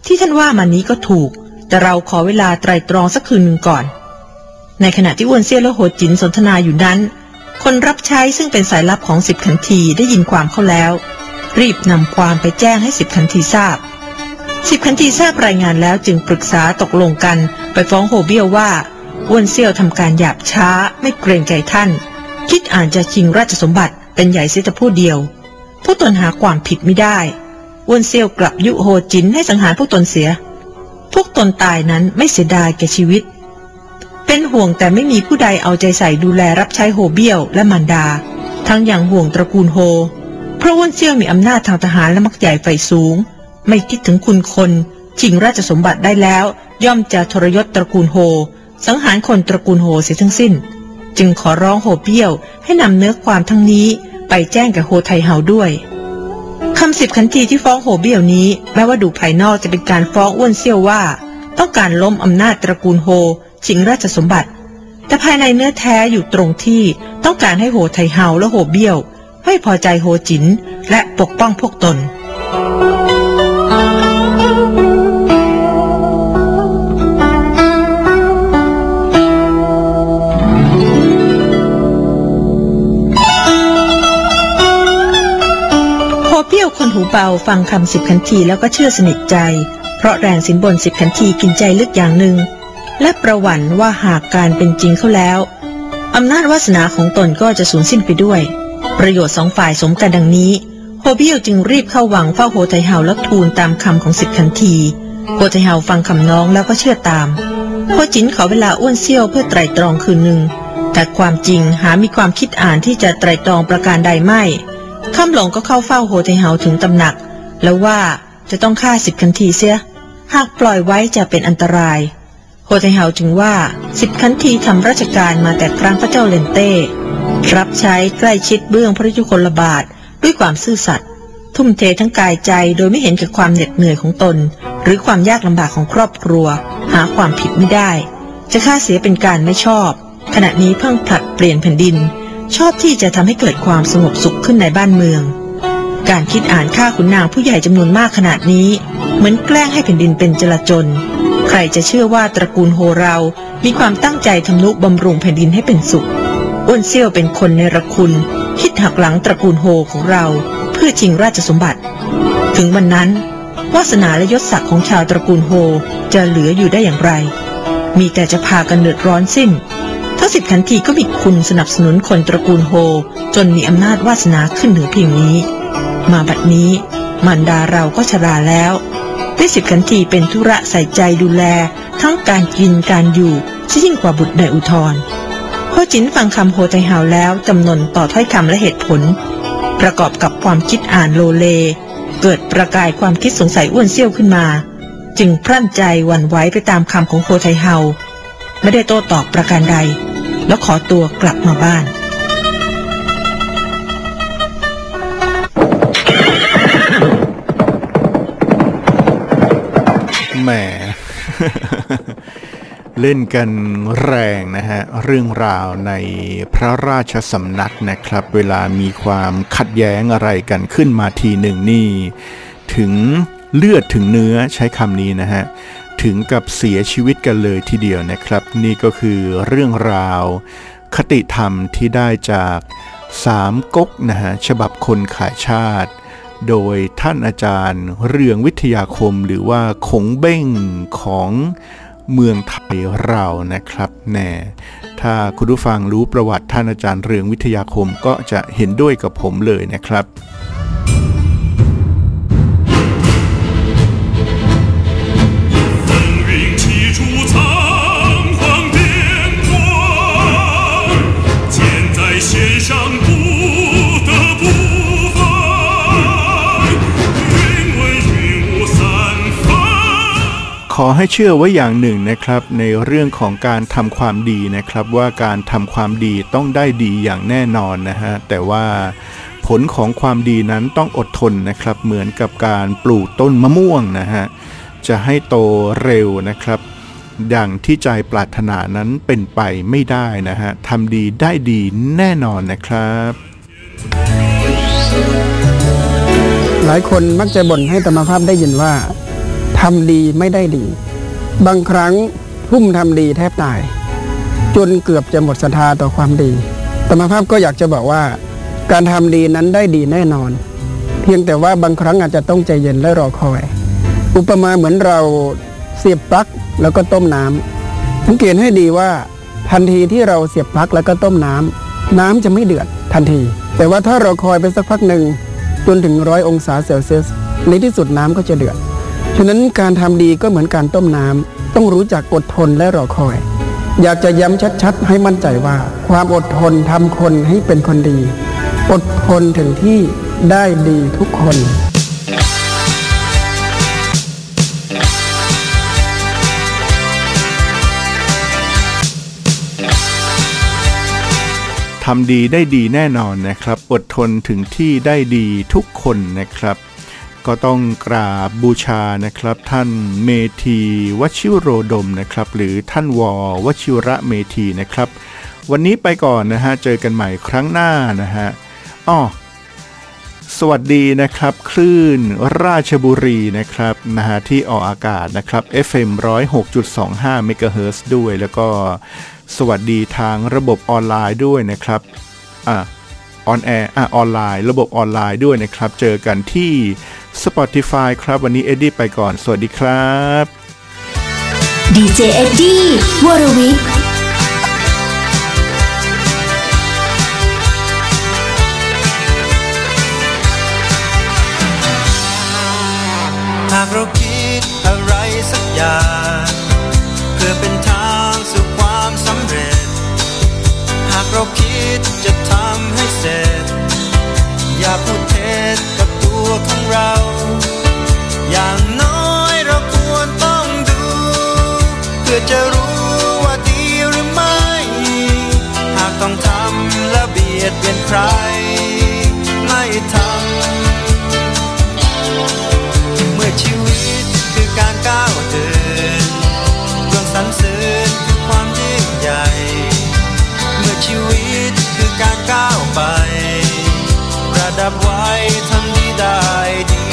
ที่ท่านว่ามานี้ก็ถูกแต่เราขอเวลาไตร่ตรองสักคืนหนึ่งก่อนในขณะที่อ้วนเซี่ยวและโฮจินสนทนาอยู่นั้นคนรับใช้ซึ่งเป็นสายลับของสิทธิ์ขันทีได้ยินความเข้าแล้วรีบนำความไปแจ้งให้สิบขันทีทราบสิบขันทีทราบรายงานแล้วจึงปรึกษาตกลงกันไปฟ้องโฮเบี้ยวว่าอ้วนเซี่ยวทำการหยาบช้าไม่เกรงใจท่านคิดอ่านจะชิงราชสมบัติเป็นใหญ่เสียแต่ผู้เดียวผู้ตนหาความผิดไม่ได้อ้วนเซี่ยวกลับยุโฮจินให้สังหารผู้ตนเสียพวกตนตายนั้นไม่เสียดายแก่ชีวิตเป็นห่วงแต่ไม่มีผู้ใดเอาใจใส่ดูแลรับใช้โฮเบี้ยวและมารดาทั้งอย่างห่วงตระกูลโฮเพราะอ้วนเซี่ยวมีอำนาจทางทหารและมักใหญ่ไฟสูงไม่คิดถึงคุณคนชิงราชสมบัติได้แล้วย่อมจะทรยศตระกูลโฮสังหารคนตระกูลโฮเสียทั้งสิ้นจึงขอร้องโฮเบี้ยวให้นำเนื้อความทั้งนี้ไปแจ้งแก่โฮไทเฮาด้วยคำสิบขันทีที่ฟ้องโฮเบี้ยวนี้แม้ว่าดูภายนอกจะเป็นการฟ้องอ้วนเซี่ยวว่าต้องการล้มอำนาจตระกูลโฮชิงราชสมบัติแต่ภายในเนื้อแท้อยู่ตรงที่ต้องการให้โฮไทเฮาและโฮเบี้ยวไม่พอใจโฮจินและปกป้องพวกตนโฮเบี้ยวคนหูเบาฟังคำสิบขันทีแล้วก็เชื่อสนิทใจเพราะแรงสินบนสิบขันทีกินใจลึกอย่างหนึ่งและประหวั่นว่าหากการเป็นจริงเข้าแล้วอำนาจวาสนาของตนก็จะสูญสิ้นไปด้วยประโยชน์สองฝ่ายสมกันดังนี้โฮเบี้ยวจึงรีบเข้าวังเฝ้าโฮไทเฮาและทูลตามคำของสิทธิ์ขันทีโฮไทเฮาฟังคำน้องแล้วก็เชื่อตามโฮจินขอเวลาอ้วนเซี่ยวเพื่อไตร่ตรองคืนหนึ่งแต่ความจริงหามีความคิดอ่านที่จะไตร่ตรองประการใดไม่ค่ำหลงก็เข้าเฝ้าโฮไทเฮาถึงตำหนักแล้วว่าจะต้องฆ่าสิทธิ์ขันทีเสียหากปล่อยไว้จะเป็นอันตรายโฮไทเฮาจึงว่าสิทธิ์ขันทีทำราชการมาแต่ครั้งพระเจ้าเลนเต้รับใช้ใกล้ชิดเบื้องพระยุคลบาทด้วยความซื่อสัตย์ทุ่มเททั้งกายใจโดยไม่เห็นกับความเหน็ดเหนื่อยของตนหรือความยากลำบากของครอบครัวหาความผิดไม่ได้จะฆ่าเสียเป็นการไม่ชอบขณะนี้เพิ่งผลัดเปลี่ยนแผ่นดินชอบที่จะทำให้เกิดความสงบสุขขึ้นในบ้านเมืองการคิดอ่านฆ่าขุนนางผู้ใหญ่จำนวนมากขนาดนี้เหมือนแกล้งให้แผ่นดินเป็นจลาจลใครจะเชื่อว่าตระกูลโฮเรามีความตั้งใจทำนุบำรุงแผ่นดินให้เป็นสุขอ้วนเซี่ยวเป็นคนเนรคุณคิดหักหลังตระกูลโฮของเราเพื่อชิงราชสมบัติถึงวันนั้นวาสนาและยศศักดิ์ของชาวตระกูลโฮจะเหลืออยู่ได้อย่างไรมีแต่จะพากันเดือดร้อนสิ้นทั้งสิบขันทีก็มีคุณสนับสนุนคนตระกูลโฮจนมีอำนาจวาสนาขึ้นเหนือเพียงนี้มาบัดนี้มารดาเราก็ชราแล้วได้สิบขันทีเป็นธุระใส่ใจดูแลทั้งการกินการอยู่ยิ่งกว่าบุตรในอุทธรโฮจินฟังคำโฮไทเฮาแล้วจำนนต่อถ้อยคำและเหตุผลประกอบกับความคิดอ่านโลเลเกิดประกายความคิดสงสัยอ้วนเซี่ยวขึ้นมา จึงพร่านใจหวั่นไหวไปตามคำของโคไทเฮาไม่ได้โต้ตอบประการใดแล้วขอตัวกลับมาบ้านแหม เล่นกันแรงนะฮะเรื่องราวในพระราชสำนักนะครับเวลามีความขัดแย้งอะไรกันขึ้นมาทีหนึ่งนี่ถึงเลือดถึงเนื้อใช้คำนี้นะฮะถึงกับเสียชีวิตกันเลยทีเดียวนะครับนี่ก็คือเรื่องราวคติธรรมที่ได้จากสามก๊กนะฮะฉบับคนขายชาติโดยท่านอาจารย์เรืองวิทยาคมหรือว่าขงเบ้งของเมืองไทยเรานะครับแน่ถ้าคุณผู้ฟังรู้ประวัติท่านอาจารย์เรืองวิทยาคมก็จะเห็นด้วยกับผมเลยนะครับขอให้เชื่อไว้อย่างหนึ่งนะครับในเรื่องของการทำความดีนะครับว่าการทำความดีต้องได้ดีอย่างแน่นอนนะฮะแต่ว่าผลของความดีนั้นต้องอดทนนะครับเหมือนกับการปลูกต้นมะม่วงนะฮะจะให้โตเร็วนะครับดังที่ใจปรารถนานั้นเป็นไปไม่ได้นะฮะทำดีได้ดีแน่นอนนะครับหลายคนมักจะบ่นให้ธรรมภาพได้ยินว่าทำดีไม่ได้ดีบางครั้งทุ่มทำดีแทบตายจนเกือบจะหมดศรัทธาต่อความดีธรรมภาพก็อยากจะบอกว่าการทำดีนั้นได้ดีแน่นอนเพียงแต่ว่าบางครั้งอาจจะต้องใจเย็นและรอคอยอุปมาเหมือนเราเสียบปลั๊กแล้วก็ต้มน้ำสังเกตให้ดีว่าทันทีที่เราเสียบปลั๊กแล้วก็ต้มน้ำน้ำจะไม่เดือดทันทีแต่ว่าถ้าเราคอยไปสักพักหนึ่งจนถึงร้อยองศาเซลเซียสในที่สุดน้ำก็จะเดือดฉะนั้นการทำดีก็เหมือนการต้มน้ำต้องรู้จักอดทนและรอคอยอยากจะย้ำชัดๆให้มั่นใจว่าความอดทนทำคนให้เป็นคนดีอดทนถึงที่ได้ดีทุกคนทำดีได้ดีแน่นอนนะครับอดทนถึงที่ได้ดีทุกคนนะครับก็ต้องกราบบูชานะครับท่านเมธีวชิโรดมนะครับหรือท่านววชิระเมธีนะครับวันนี้ไปก่อนนะฮะเจอกันใหม่ครั้งหน้านะฮะอ้อสวัสดีนะครับคลื่นราชบุรีนะครับนะฮะที่ออกอากาศนะครับ เอฟ เอ็ม หนึ่งศูนย์หกจุดสองห้า เมกะเฮิรตซ์ ด้วยแล้วก็สวัสดีทางระบบออนไลน์ด้วยนะครับอ่ะออนแอร์อ่ะออนไลน์ระบบออนไลน์ด้วยนะครับเจอกันที่ สปอติฟาย ครับวันนี้เอ็ดดี้ไปก่อนสวัสดีครับ ดี เจ เอ็ดดี้วรวิทย์หากเราคิดอะไรสักอย่างเพื่อเป็นทางสู่ความสำเร็จหากเราคิดจะทำให้เสร็จอย่าพูดเท็จกับตัวของเราอย่างน้อยเราควรต้องดูเพื่อจะรู้ว่าดีหรือไม่หากต้องทำและเบียดเบียนใครไม่ทำเมื่อชีวิตคือการก้าวเดินดวงสรรเสริญคือความยิ่งใหญ่เมื่อชีวิตคือการก้าวไปประดับไว้ทำดีได้ดี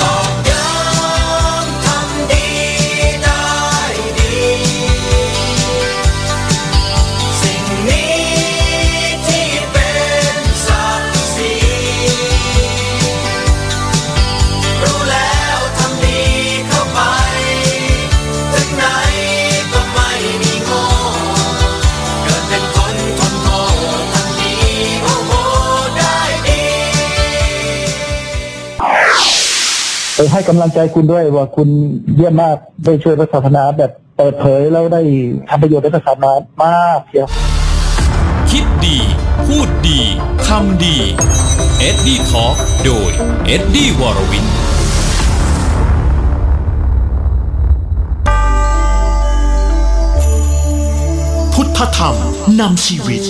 ตอกย้ำทำดีได้ดีสิ่งนี้ที่เป็นศักดิ์ศรีรู้แล้วทำดีเข้าไปถึงไหนก็ไม่มีโง่เกิดเป็นคนทนโทษทำดีโอ้โหได้ดีไปให้กำลังใจคุณด้วยว่าคุณเยี่ยมมากได้ช่วยพระศาสนาแบบเปิดเผยแล้วได้ทำประโยชน์ในพระศาสนามากเชียวคิดดีพูดดีทำดีเอ็ดดี้ทอล์คโดยเอ็ดดี้วรวิทย์ ธรรมนำชีวิต